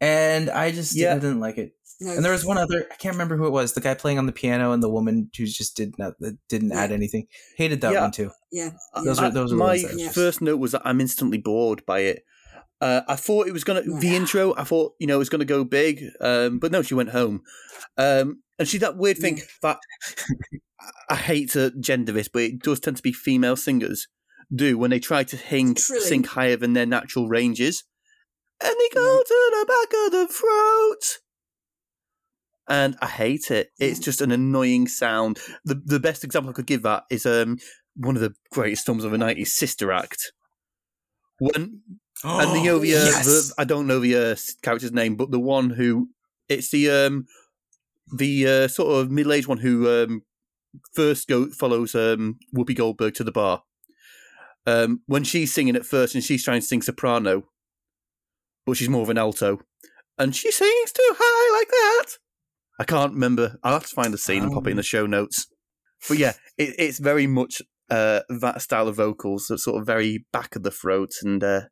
and I just yeah. didn't, didn't like it. No. And there was one other. I can't remember who it was. The guy playing on the piano and the woman who just did not didn't yeah. add anything. Hated that yeah. one too. Yeah, those were those. Were my yeah. first note was that I'm instantly bored by it. Uh, I thought it was gonna yeah. the intro. I thought you know it was gonna go big, um, but no, she went home, um, and she that weird thing yeah. that. I hate to gender this, but it does tend to be female singers do when they try to hing, sing higher than their natural range is. And they go yeah. to the back of the throat. And I hate it. It's just an annoying sound. The the best example I could give that is um one of the greatest films of the nineties, Sister Act. When oh, and the, uh, yes. the I don't know the uh, character's name, but the one who it's the um the uh, sort of middle-aged one who um first go follows um, Whoopi Goldberg to the bar. Um, when she's singing at first, and she's trying to sing soprano, but she's more of an alto, and she sings too high like that. I can't remember. I'll have to find the scene um. and pop it in the show notes. But yeah, it, it's very much uh, that style of vocals, that's sort of very back of the throat. And uh,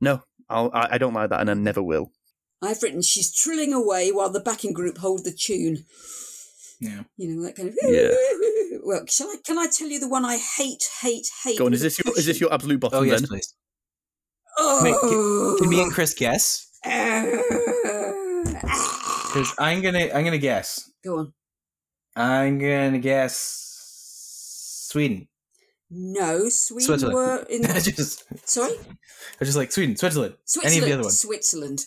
no, I'll, I, I don't like that, and I never will. I've written, she's trilling away while the backing group hold the tune. Yeah. You know, that kind of... Yeah. Well, shall I, can I tell you the one I hate, hate, hate? Go on, is this your, is this your absolute bottom oh, yes, then? Please. Oh, yes, please. Can me and Chris guess? Because I'm going to I'm gonna guess. Go on. I'm going to guess Sweden. No, Sweden were... in. Just, Sorry? I just like Sweden, Switzerland, Switzerland, any of the other ones. Switzerland.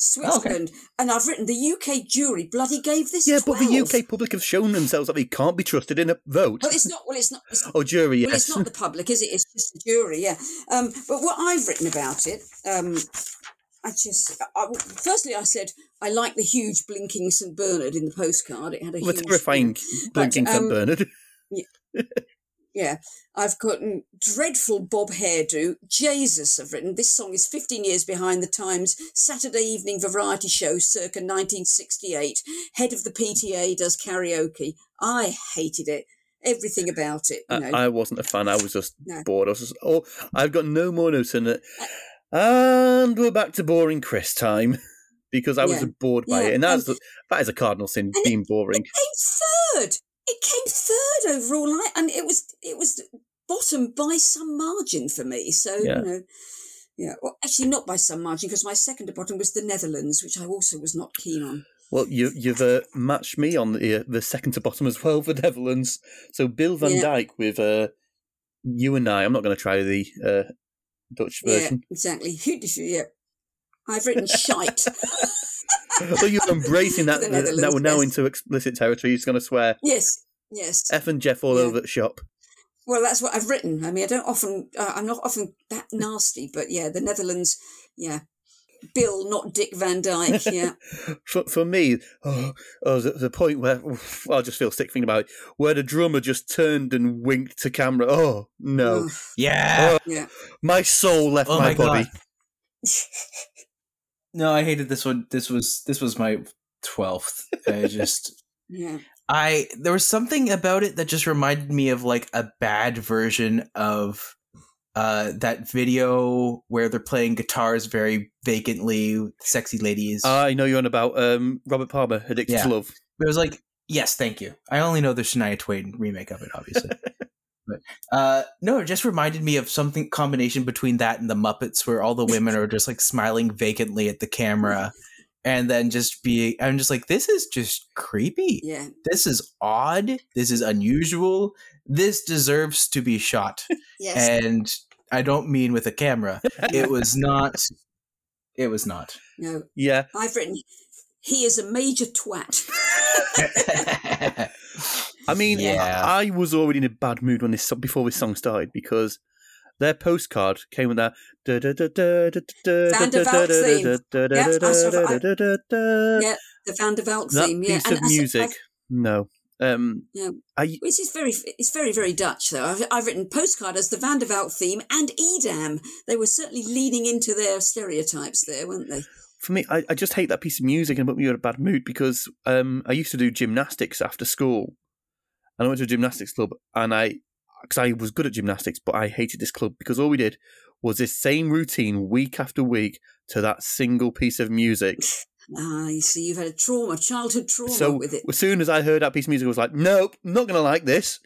Switzerland, oh, okay. And I've written the U K jury bloody gave this. Yeah, twelve. But the U K public have shown themselves that they can't be trusted in a vote. Well, it's not. Well, it's not. It's, oh, jury. Well, yes. It's not the public, is it? It's just the jury. Yeah. Um, but what I've written about it, um, I just. I, firstly, I said I like the huge blinking Saint Bernard in the postcard. It had a well, huge, terrifying blinking but, um, Saint Bernard. Yeah. Yeah, I've gotten dreadful bob hairdo. Jesus, I've written. This song is fifteen years behind the times. Saturday evening variety show circa nineteen sixty-eight. Head of the P T A does karaoke. I hated it. Everything about it. You know. I, I wasn't a fan. I was just no. bored. I was just, oh, I've got no more notes in it. And we're back to boring Chris time, because I was yeah. bored by yeah. it. And that's the, that is a cardinal sin, and being it, boring. It came third. It came third overall. I, I mean, it was it was bottom by some margin for me. So, yeah. you know, yeah. Well, actually, not by some margin, because my second to bottom was the Netherlands, which I also was not keen on. Well, you, you've uh, matched me on the uh, the second to bottom as well, the Netherlands. So Bill van yeah. Dijk with uh, you and I. I'm not going to try the uh, Dutch version. Yeah, exactly. Who did you? Yeah, I've written shite. Well, you're embracing that. The now we're now yes. into explicit territory. He's going to swear. Yes, yes. F and Jeff all yeah. over the shop. Well, that's what I've written. I mean, I don't often. Uh, I'm not often that nasty, but yeah, the Netherlands. Yeah. Bill, not Dick Van Dyke, yeah. for, for me, oh, oh the, the point where oh, I just feel sick thinking about it, where the drummer just turned and winked to camera. Oh, no. Oh. Yeah. Oh, yeah. My soul left oh my, my body. No, I hated this one. This was this was my twelfth. I just... yeah. I There was something about it that just reminded me of like a bad version of... Uh, that video where they're playing guitars very vacantly, sexy ladies. Uh, I know you're on about um, Robert Palmer, Addicted yeah. to Love. It was like, yes, thank you. I only know the Shania Twain remake of it, obviously. But uh, no, it just reminded me of something combination between that and the Muppets, where all the women are just like smiling vacantly at the camera, and then just being. I'm just like, this is just creepy. Yeah, this is odd. This is unusual. This deserves to be shot. Yes, and. I don't mean with a camera. It was not. It was not. No. Yeah. I've written, he is a major twat. I mean, yeah. I, I was already in a bad mood when this before this song started because their postcard came with that. Van der Valk theme. Yeah, the Van der Valk theme. That piece of music. No. Um, yeah. I, Which is very, it's very, very Dutch though. I've, I've written postcard as the Van der Valk theme and Edam. They were certainly leaning into their stereotypes there, weren't they? For me, I, I just hate that piece of music and it put me in a bad mood because um, I used to do gymnastics after school, and I went to a gymnastics club, and I, because I was good at gymnastics, but I hated this club because all we did was this same routine week after week to that single piece of music. Ah, you see, you've had a trauma, childhood trauma so, with it. As soon as I heard that piece of music, I was like, nope, not going to like this.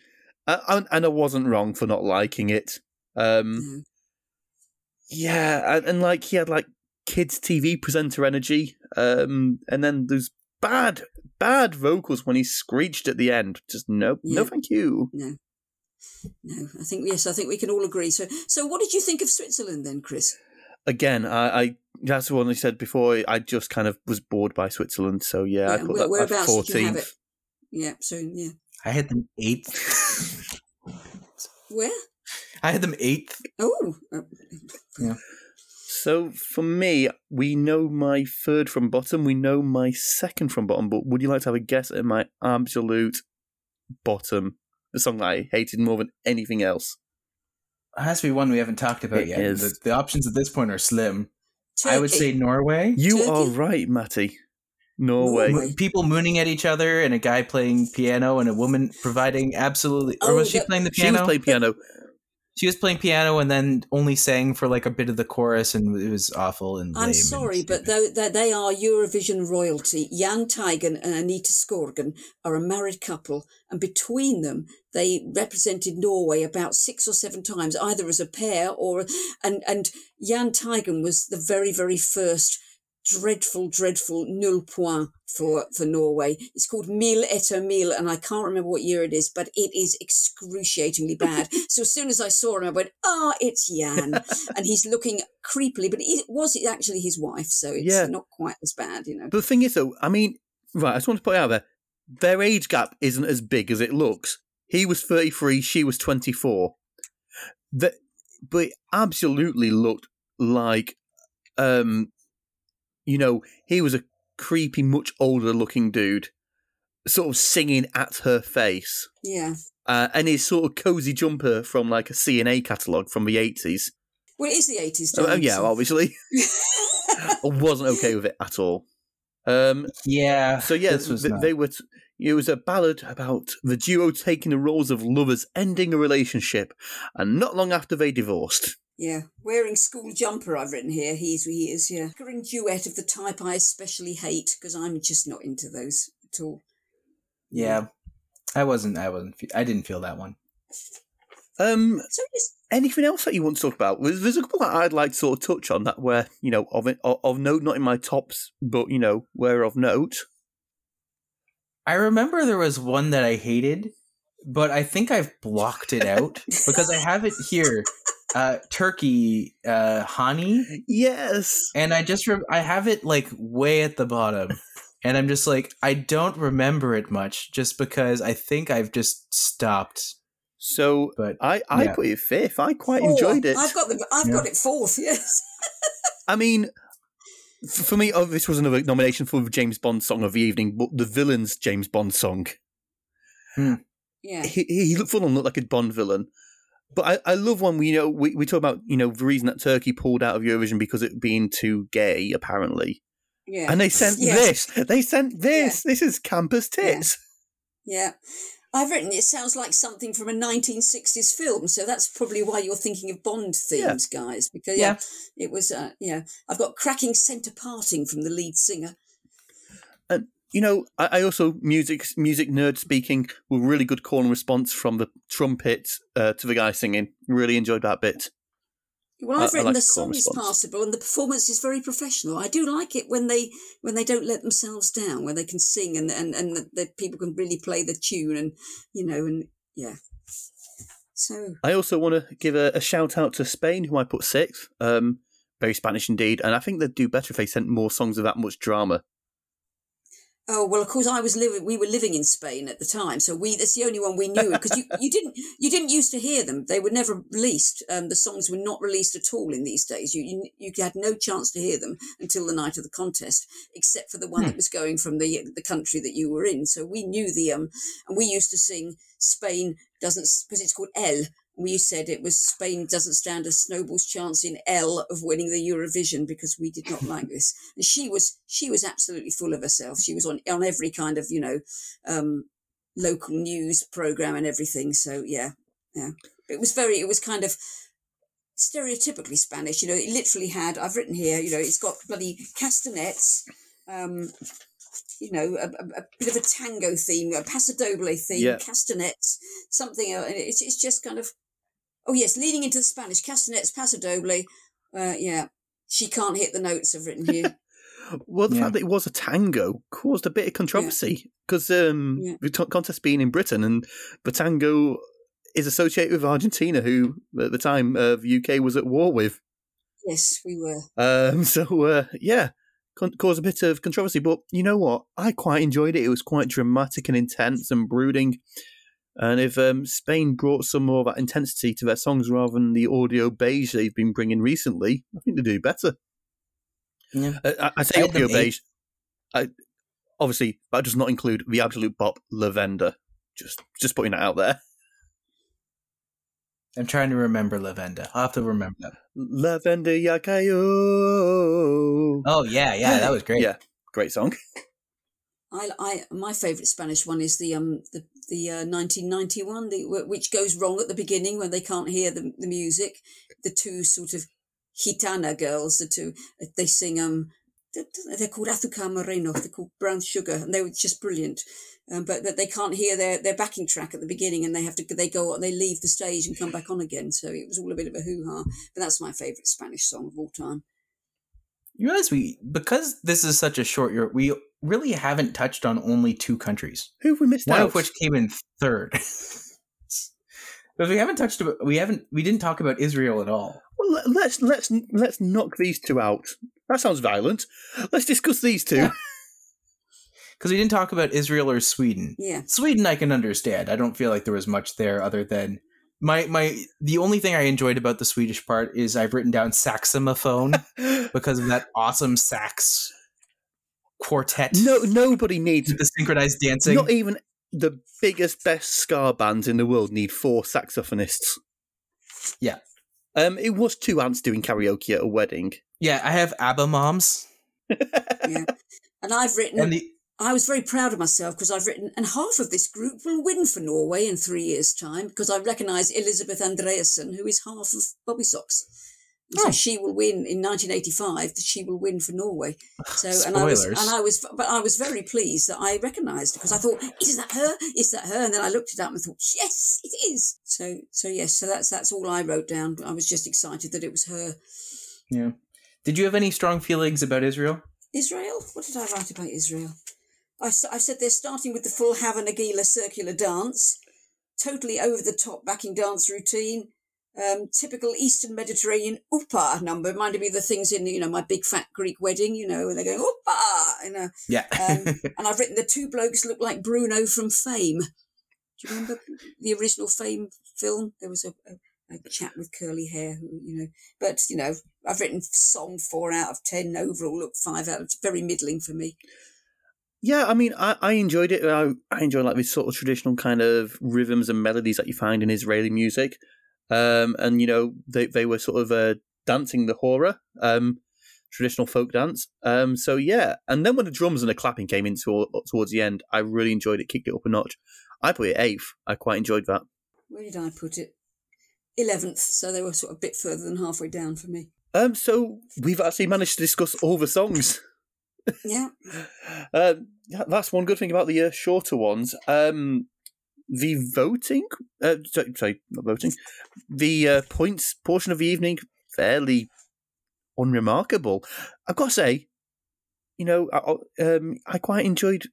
And, and I wasn't wrong for not liking it. Um, mm-hmm. Yeah, and, and like he had like kids' T V presenter energy. Um, and then those bad, bad vocals when he screeched at the end. Just nope, yeah. no thank you. No, no, I think, yes, I think we can all agree. So, so what did you think of Switzerland then, Chris? Again, I, I that's the one I said before. I just kind of was bored by Switzerland, so yeah, yeah I put where, that at fourteenth. Yeah, so yeah, I had them eighth. Where? I had them eighth. Oh, yeah. So for me, we know my third from bottom. We know my second from bottom. But would you like to have a guess at my absolute bottom? The song that I hated more than anything else. It has to be one we haven't talked about it yet. The, the options at this point are slim. Turkey. I would say Norway. You Turkey. Are right, Matty. Norway. Norway. People mooning at each other and a guy playing piano and a woman providing absolutely... Oh, or was she that, playing the piano? She was playing piano. She was playing piano and then only sang for like a bit of the chorus and it was awful and I'm lame sorry, and but they, they, they are Eurovision royalty. Jan Teigen and Anita Skorgen are a married couple and between them they represented Norway about six or seven times, either as a pair or... And, and Jan Teigen was the very, very first dreadful, dreadful nul point for, for Norway. It's called Mil etter Mil, and I can't remember what year it is, but it is excruciatingly bad. So as soon as I saw him, I went, ah, oh, it's Jan. And he's looking creepily, but it was actually his wife, so it's yeah. not quite as bad, you know. But the thing is, though, I mean, right, I just want to put it out there. Their age gap isn't as big as it looks. He was thirty-three, she was twenty-four. The, but it absolutely looked like... um. You know, he was a creepy, much older-looking dude, sort of singing at her face. Yeah. Uh, and his sort of cosy jumper from like a C and A catalogue from the eighties. Well, it is the eighties, James. Oh, yeah, obviously. I wasn't okay with it at all. Um, yeah. So, yeah, this was th- they were... T- it was a ballad about the duo taking the roles of lovers, ending a relationship, and not long after they divorced. Yeah. Wearing school jumper, I've written here. He is, he is, yeah. Bickering duet of the type I especially hate, because I'm just not into those at all. Yeah. I wasn't, I wasn't, I didn't feel that one. Um, so just, anything else that you want to talk about? There's, there's a couple that I'd like to sort of touch on that were, you know, of, of of note, not in my tops, but, you know, were of note. I remember there was one that I hated, but I think I've blocked it out because I have it here. Uh, Turkey, uh, Hani. Yes. And I just, re- I have it like way at the bottom. And I'm just like, I don't remember it much just because I think I've just stopped. So but, I, I yeah. put it fifth. I quite oh, enjoyed it. I've got the, I've yeah. got it fourth, yes. I mean, for me, oh, this was another nomination for the James Bond song of the evening, but the villain's James Bond song. Hmm. Yeah. He, he looked full on looked like a Bond villain. But I, I love when we, you know, we, we talk about, you know, the reason that Turkey pulled out of Eurovision because it being too gay, apparently. Yeah. And they sent yeah. this. They sent this. Yeah. This is campus tits. Yeah. yeah. I've written, it sounds like something from a nineteen sixties film, so that's probably why you're thinking of Bond themes, yeah. guys, because yeah. yeah, it was, uh, yeah. I've got cracking centre parting from the lead singer. And, you know, I, I also, music music nerd speaking, were really good call and response from the trumpet uh, to the guy singing. Really enjoyed that bit. Well, I've I, written I like the song is passable and the performance is very professional. I do like it when they when they don't let themselves down, when they can sing and and, and the, the people can really play the tune and, you know, and yeah. So I also want to give a, a shout out to Spain, who I put sixth. Um, very Spanish indeed. And I think they'd do better if they sent more songs of that much drama. Oh, well, of course, I was living, we were living in Spain at the time. So we, that's the only one we knew, because you, you didn't, you didn't used to hear them. They were never released. Um, the songs were not released at all in these days. You, you, you had no chance to hear them until the night of the contest, except for the one hmm. that was going from the, the country that you were in. So we knew the, um, and we used to sing Spain doesn't, because it's called El. We said it was Spain doesn't stand a snowball's chance in L of winning the Eurovision, because we did not like this. And she was she was absolutely full of herself. She was on, on every kind of, you know, um, local news program and everything. So, yeah, yeah, it was very it was kind of stereotypically Spanish. You know, it literally had I've written here, you know, it's got bloody castanets. Um, you know, a, a, a bit of a tango theme, a paso doble theme, yeah. castanets, something. And it's, it's just kind of, oh, yes, leaning into the Spanish, castanets, paso doble. Uh, yeah, she can't hit the notes, I've written here. Well, the yeah. fact that it was a tango caused a bit of controversy, because yeah. um, yeah. the t- contest being in Britain, and the tango is associated with Argentina, who at the time uh, the U K was at war with. Yes, we were. Um, so, uh, yeah. Cause a bit of controversy, but you know what? I quite enjoyed it. It was quite dramatic and intense and brooding. And if um, Spain brought some more of that intensity to their songs rather than the audio beige they've been bringing recently, I think they do better. Yeah. Uh, I, I say audio beige. I, obviously, that does not include the absolute bop Lavenda. Just, just putting that out there. I'm trying to remember Lavenda. I'll have to remember that. Lavenda ya cayó. Oh, yeah, yeah, that was great. Yeah, great song. I, I, my favourite Spanish one is the um the, the uh, nineteen ninety-one, the, which goes wrong at the beginning when they can't hear the, the music. The two sort of gitana girls, the two, they sing, um they're called Azúcar Moreno, they're called Brown Sugar, and they were just brilliant. Um, but that they can't hear their, their backing track at the beginning, and they have to they go they leave the stage and come back on again. So it was all a bit of a hoo ha. But that's my favourite Spanish song of all time. You realise we because this is such a short year, we really haven't touched on only two countries. Who have we missed? One out? Of which came in third. Because we haven't touched about, we haven't we didn't talk about Israel at all. Well, let's let's let's knock these two out. That sounds violent. Let's discuss these two. Yeah. Because we didn't talk about Israel or Sweden. Yeah. Sweden I can understand. I don't feel like there was much there other than my my the only thing I enjoyed about the Swedish part is I've written down saxophone because of that awesome sax quartet. No nobody needs the synchronized dancing. Not even the biggest, best ska bands in the world need four saxophonists. Yeah. Um it was two aunts doing karaoke at a wedding. Yeah, I have ABBA moms. Yeah. And I've written and the I was very proud of myself because I've written, and half of this group will win for Norway in three years' time because I recognise Elizabeth Andreasen, who is half of Bobby Socks. So oh. she will win in nineteen eighty-five. That she will win for Norway. So and I was and I was, but I was very pleased that I recognised because I thought, is that her? Is that her? And then I looked it up and thought, yes, it is. So so yes, so that's that's all I wrote down. I was just excited that it was her. Yeah. Did you have any strong feelings about Israel? Israel? What did I write about Israel? I, I said they're starting with the full Havana Gila circular dance, totally over the top backing dance routine. Um, typical Eastern Mediterranean upa number. It reminded me of the things in, you know, My Big Fat Greek Wedding, you know, where they're going, upa, you know. Yeah. um, and I've written the two blokes look like Bruno from Fame. Do you remember the original Fame film? There was a, a, a chap with curly hair, who, you know. But, you know, I've written song four out of ten, overall look five out of ten. Very middling for me. Yeah, I mean, I, I enjoyed it. I, I enjoy like these sort of traditional kind of rhythms and melodies that you find in Israeli music. Um, and, you know, they, they were sort of uh, dancing the hora, um, traditional folk dance. Um, so, yeah. And then when the drums and the clapping came in to, towards the end, I really enjoyed it, kicked it up a notch. I put it eighth. I quite enjoyed that. Where did I put it? eleventh. So they were sort of a bit further than halfway down for me. Um, so we've actually managed to discuss all the songs. Yeah. um, that's one good thing about the uh, shorter ones. Um The voting, uh, sorry, sorry, not voting, the uh, points portion of the evening, fairly unremarkable. I've got to say, you know, I, um, I quite enjoyed,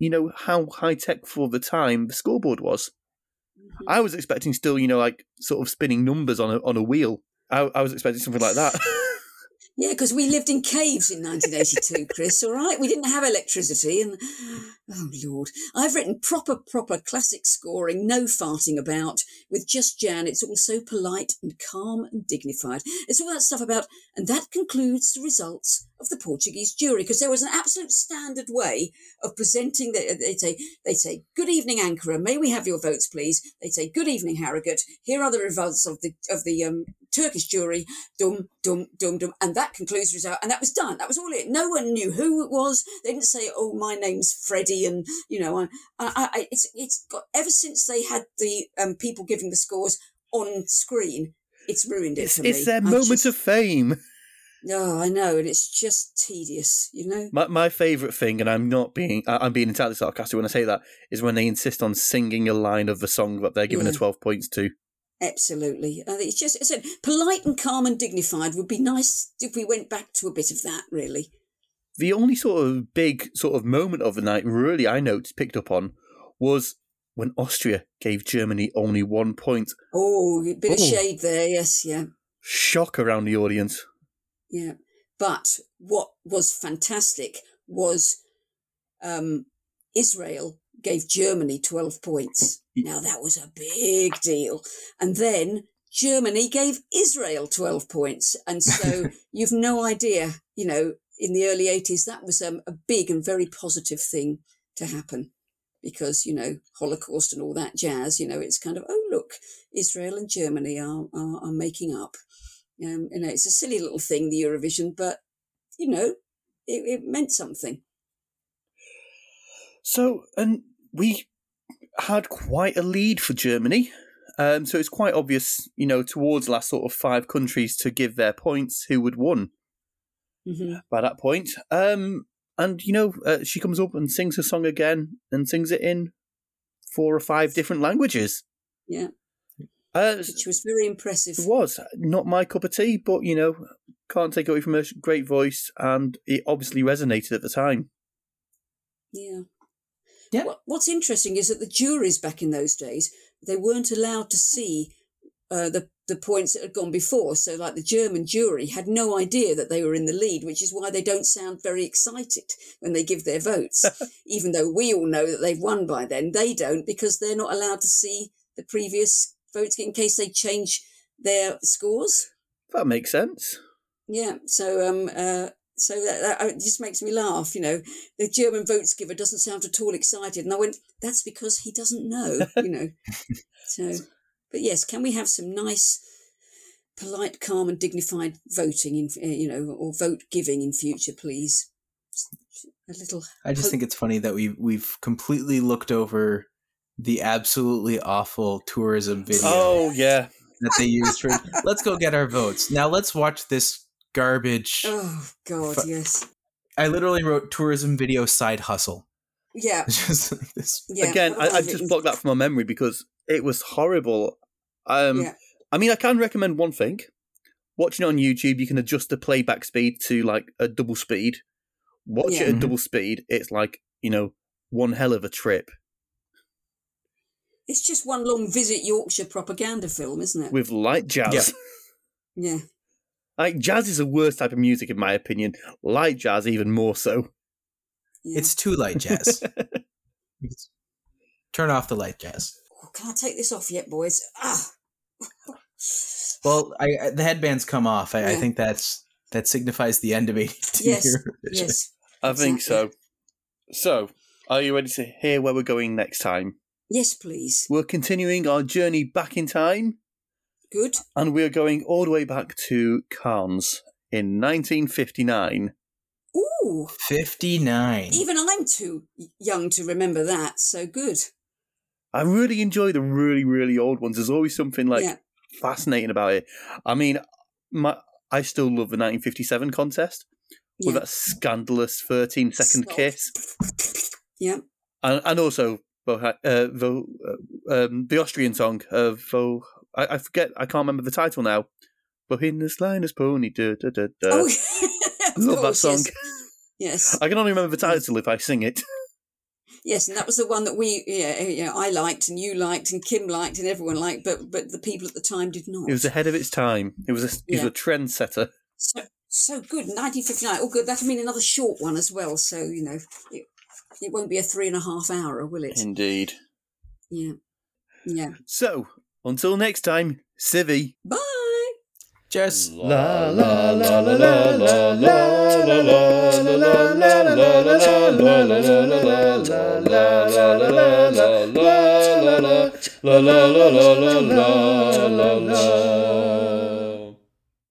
you know, how high-tech for the time the scoreboard was. Mm-hmm. I was expecting still, you know, like sort of spinning numbers on a, on a wheel. I, I was expecting something like that. Yeah, because we lived in caves in nineteen eighty-two, Chris, all right? We didn't have electricity and, oh, Lord. I've written proper, proper classic scoring, no farting about, with just Jan. It's all so polite and calm and dignified. It's all that stuff about, and that concludes the results of the Portuguese jury, because there was an absolute standard way of presenting. The, they'd, say, they'd say, good evening, Ankara. May we have your votes, please? They'd say, good evening, Harrogate. Here are the results of the, of the, um, Turkish jury, dum, dum, dum, dum, and that concludes the result. And that was done. That was all it. No one knew who it was. They didn't say, oh, my name's Freddie. And, you know, I, I, I, it's it's got, ever since they had the um, people giving the scores on screen, it's ruined it for me. It's their moment of fame. Oh, I know. And it's just tedious, you know. My my favourite thing, and I'm not being, I'm being entirely sarcastic when I say that, is when they insist on singing a line of the song that they're giving yeah. a twelve points to. Absolutely. Uh, it's just it's a, polite and calm and dignified would be nice if we went back to a bit of that, really. The only sort of big sort of moment of the night, really, I noticed, picked up on, was when Austria gave Germany only one point. Oh, a bit oh. of shade there, yes, yeah. Shock around the audience. Yeah. But what was fantastic was um, Israel gave Germany twelve points. Now, that was a big deal. And then Germany gave Israel twelve points. And so you've no idea, you know, in the early eighties, that was um, a big and very positive thing to happen because, you know, Holocaust and all that jazz, you know, it's kind of, oh, look, Israel and Germany are are, are making up. Um, you know, it's a silly little thing, the Eurovision, but, you know, it, it meant something. So, and we had quite a lead for Germany. Um, so it's quite obvious, you know, towards the last sort of five countries to give their points who would won mm-hmm. by that point. Um, and, you know, uh, she comes up and sings her song again and sings it in four or five different languages. Yeah. Uh, Which was very impressive. It was. Not my cup of tea, but, you know, can't take away from her great voice. And it obviously resonated at the time. Yeah. Yeah. What, what's interesting is that the juries back in those days, they weren't allowed to see uh, the, the points that had gone before. So like the German jury had no idea that they were in the lead, which is why they don't sound very excited when they give their votes, even though we all know that they've won by then. They don't because they're not allowed to see the previous votes in case they change their scores. That makes sense. Yeah. So, um, uh, So that, that just makes me laugh, you know. The German votes giver doesn't sound at all excited. And I went, that's because he doesn't know, you know. So, but yes, can we have some nice, polite, calm and dignified voting, in you know, or vote giving in future, please? a little. I just think it's funny that we we've, we've completely looked over the absolutely awful tourism video. Oh yeah, that they used for. Let's go get our votes. Now let's watch this garbage. Oh god, fu- yes. I literally wrote tourism video side hustle. Yeah. Just like this. Yeah. Again, I, I just blocked that from my memory because it was horrible. Um, yeah. I mean, I can recommend one thing. Watching it on YouTube, you can adjust the playback speed to like a double speed. Watch yeah. it at mm-hmm. double speed. It's like, you know, one hell of a trip. It's just one long Visit Yorkshire propaganda film, isn't it? With light jazz. Yeah. yeah. Like, jazz is the worst type of music, in my opinion. Light jazz, even more so. Yeah. It's too light jazz. Turn off the light jazz. Oh, can I take this off yet, boys? Ah. Well, I, I, the headband's come off. I, yeah. I think that's that signifies the end of eighty-two. Yes, yes. I exactly. think so. So, are you ready to hear where we're going next time? Yes, please. We're continuing our journey back in time. Good. And we're going all the way back to Cannes in nineteen fifty-nine. Ooh. fifty-nine. Even I'm too young to remember that, so good. I really enjoy the really, really old ones. There's always something like yeah. fascinating about it. I mean, my I still love the nineteen fifty-seven contest yeah. with that scandalous thirteen-second Stop. kiss. Yeah. And, and also uh, the, um, the Austrian song of... Uh, I forget, I can't remember the title now. But in this line is pony, da da da da. Oh, yes. I love that song. Yes. yes. I can only remember the title if I sing it. Yes, and that was the one that we, yeah, yeah, I liked and you liked and Kim liked and everyone liked, but but the people at the time did not. It was ahead of its time. It was a, it yeah. was a trendsetter. So, so good, nineteen fifty-nine. Oh, good, that'll mean another short one as well. So, you know, it, it won't be a three and a half hour, will it? Indeed. Yeah. Yeah. So... until next time, Civvy. Bye. Cheers. La la la la la la la la la la la la la.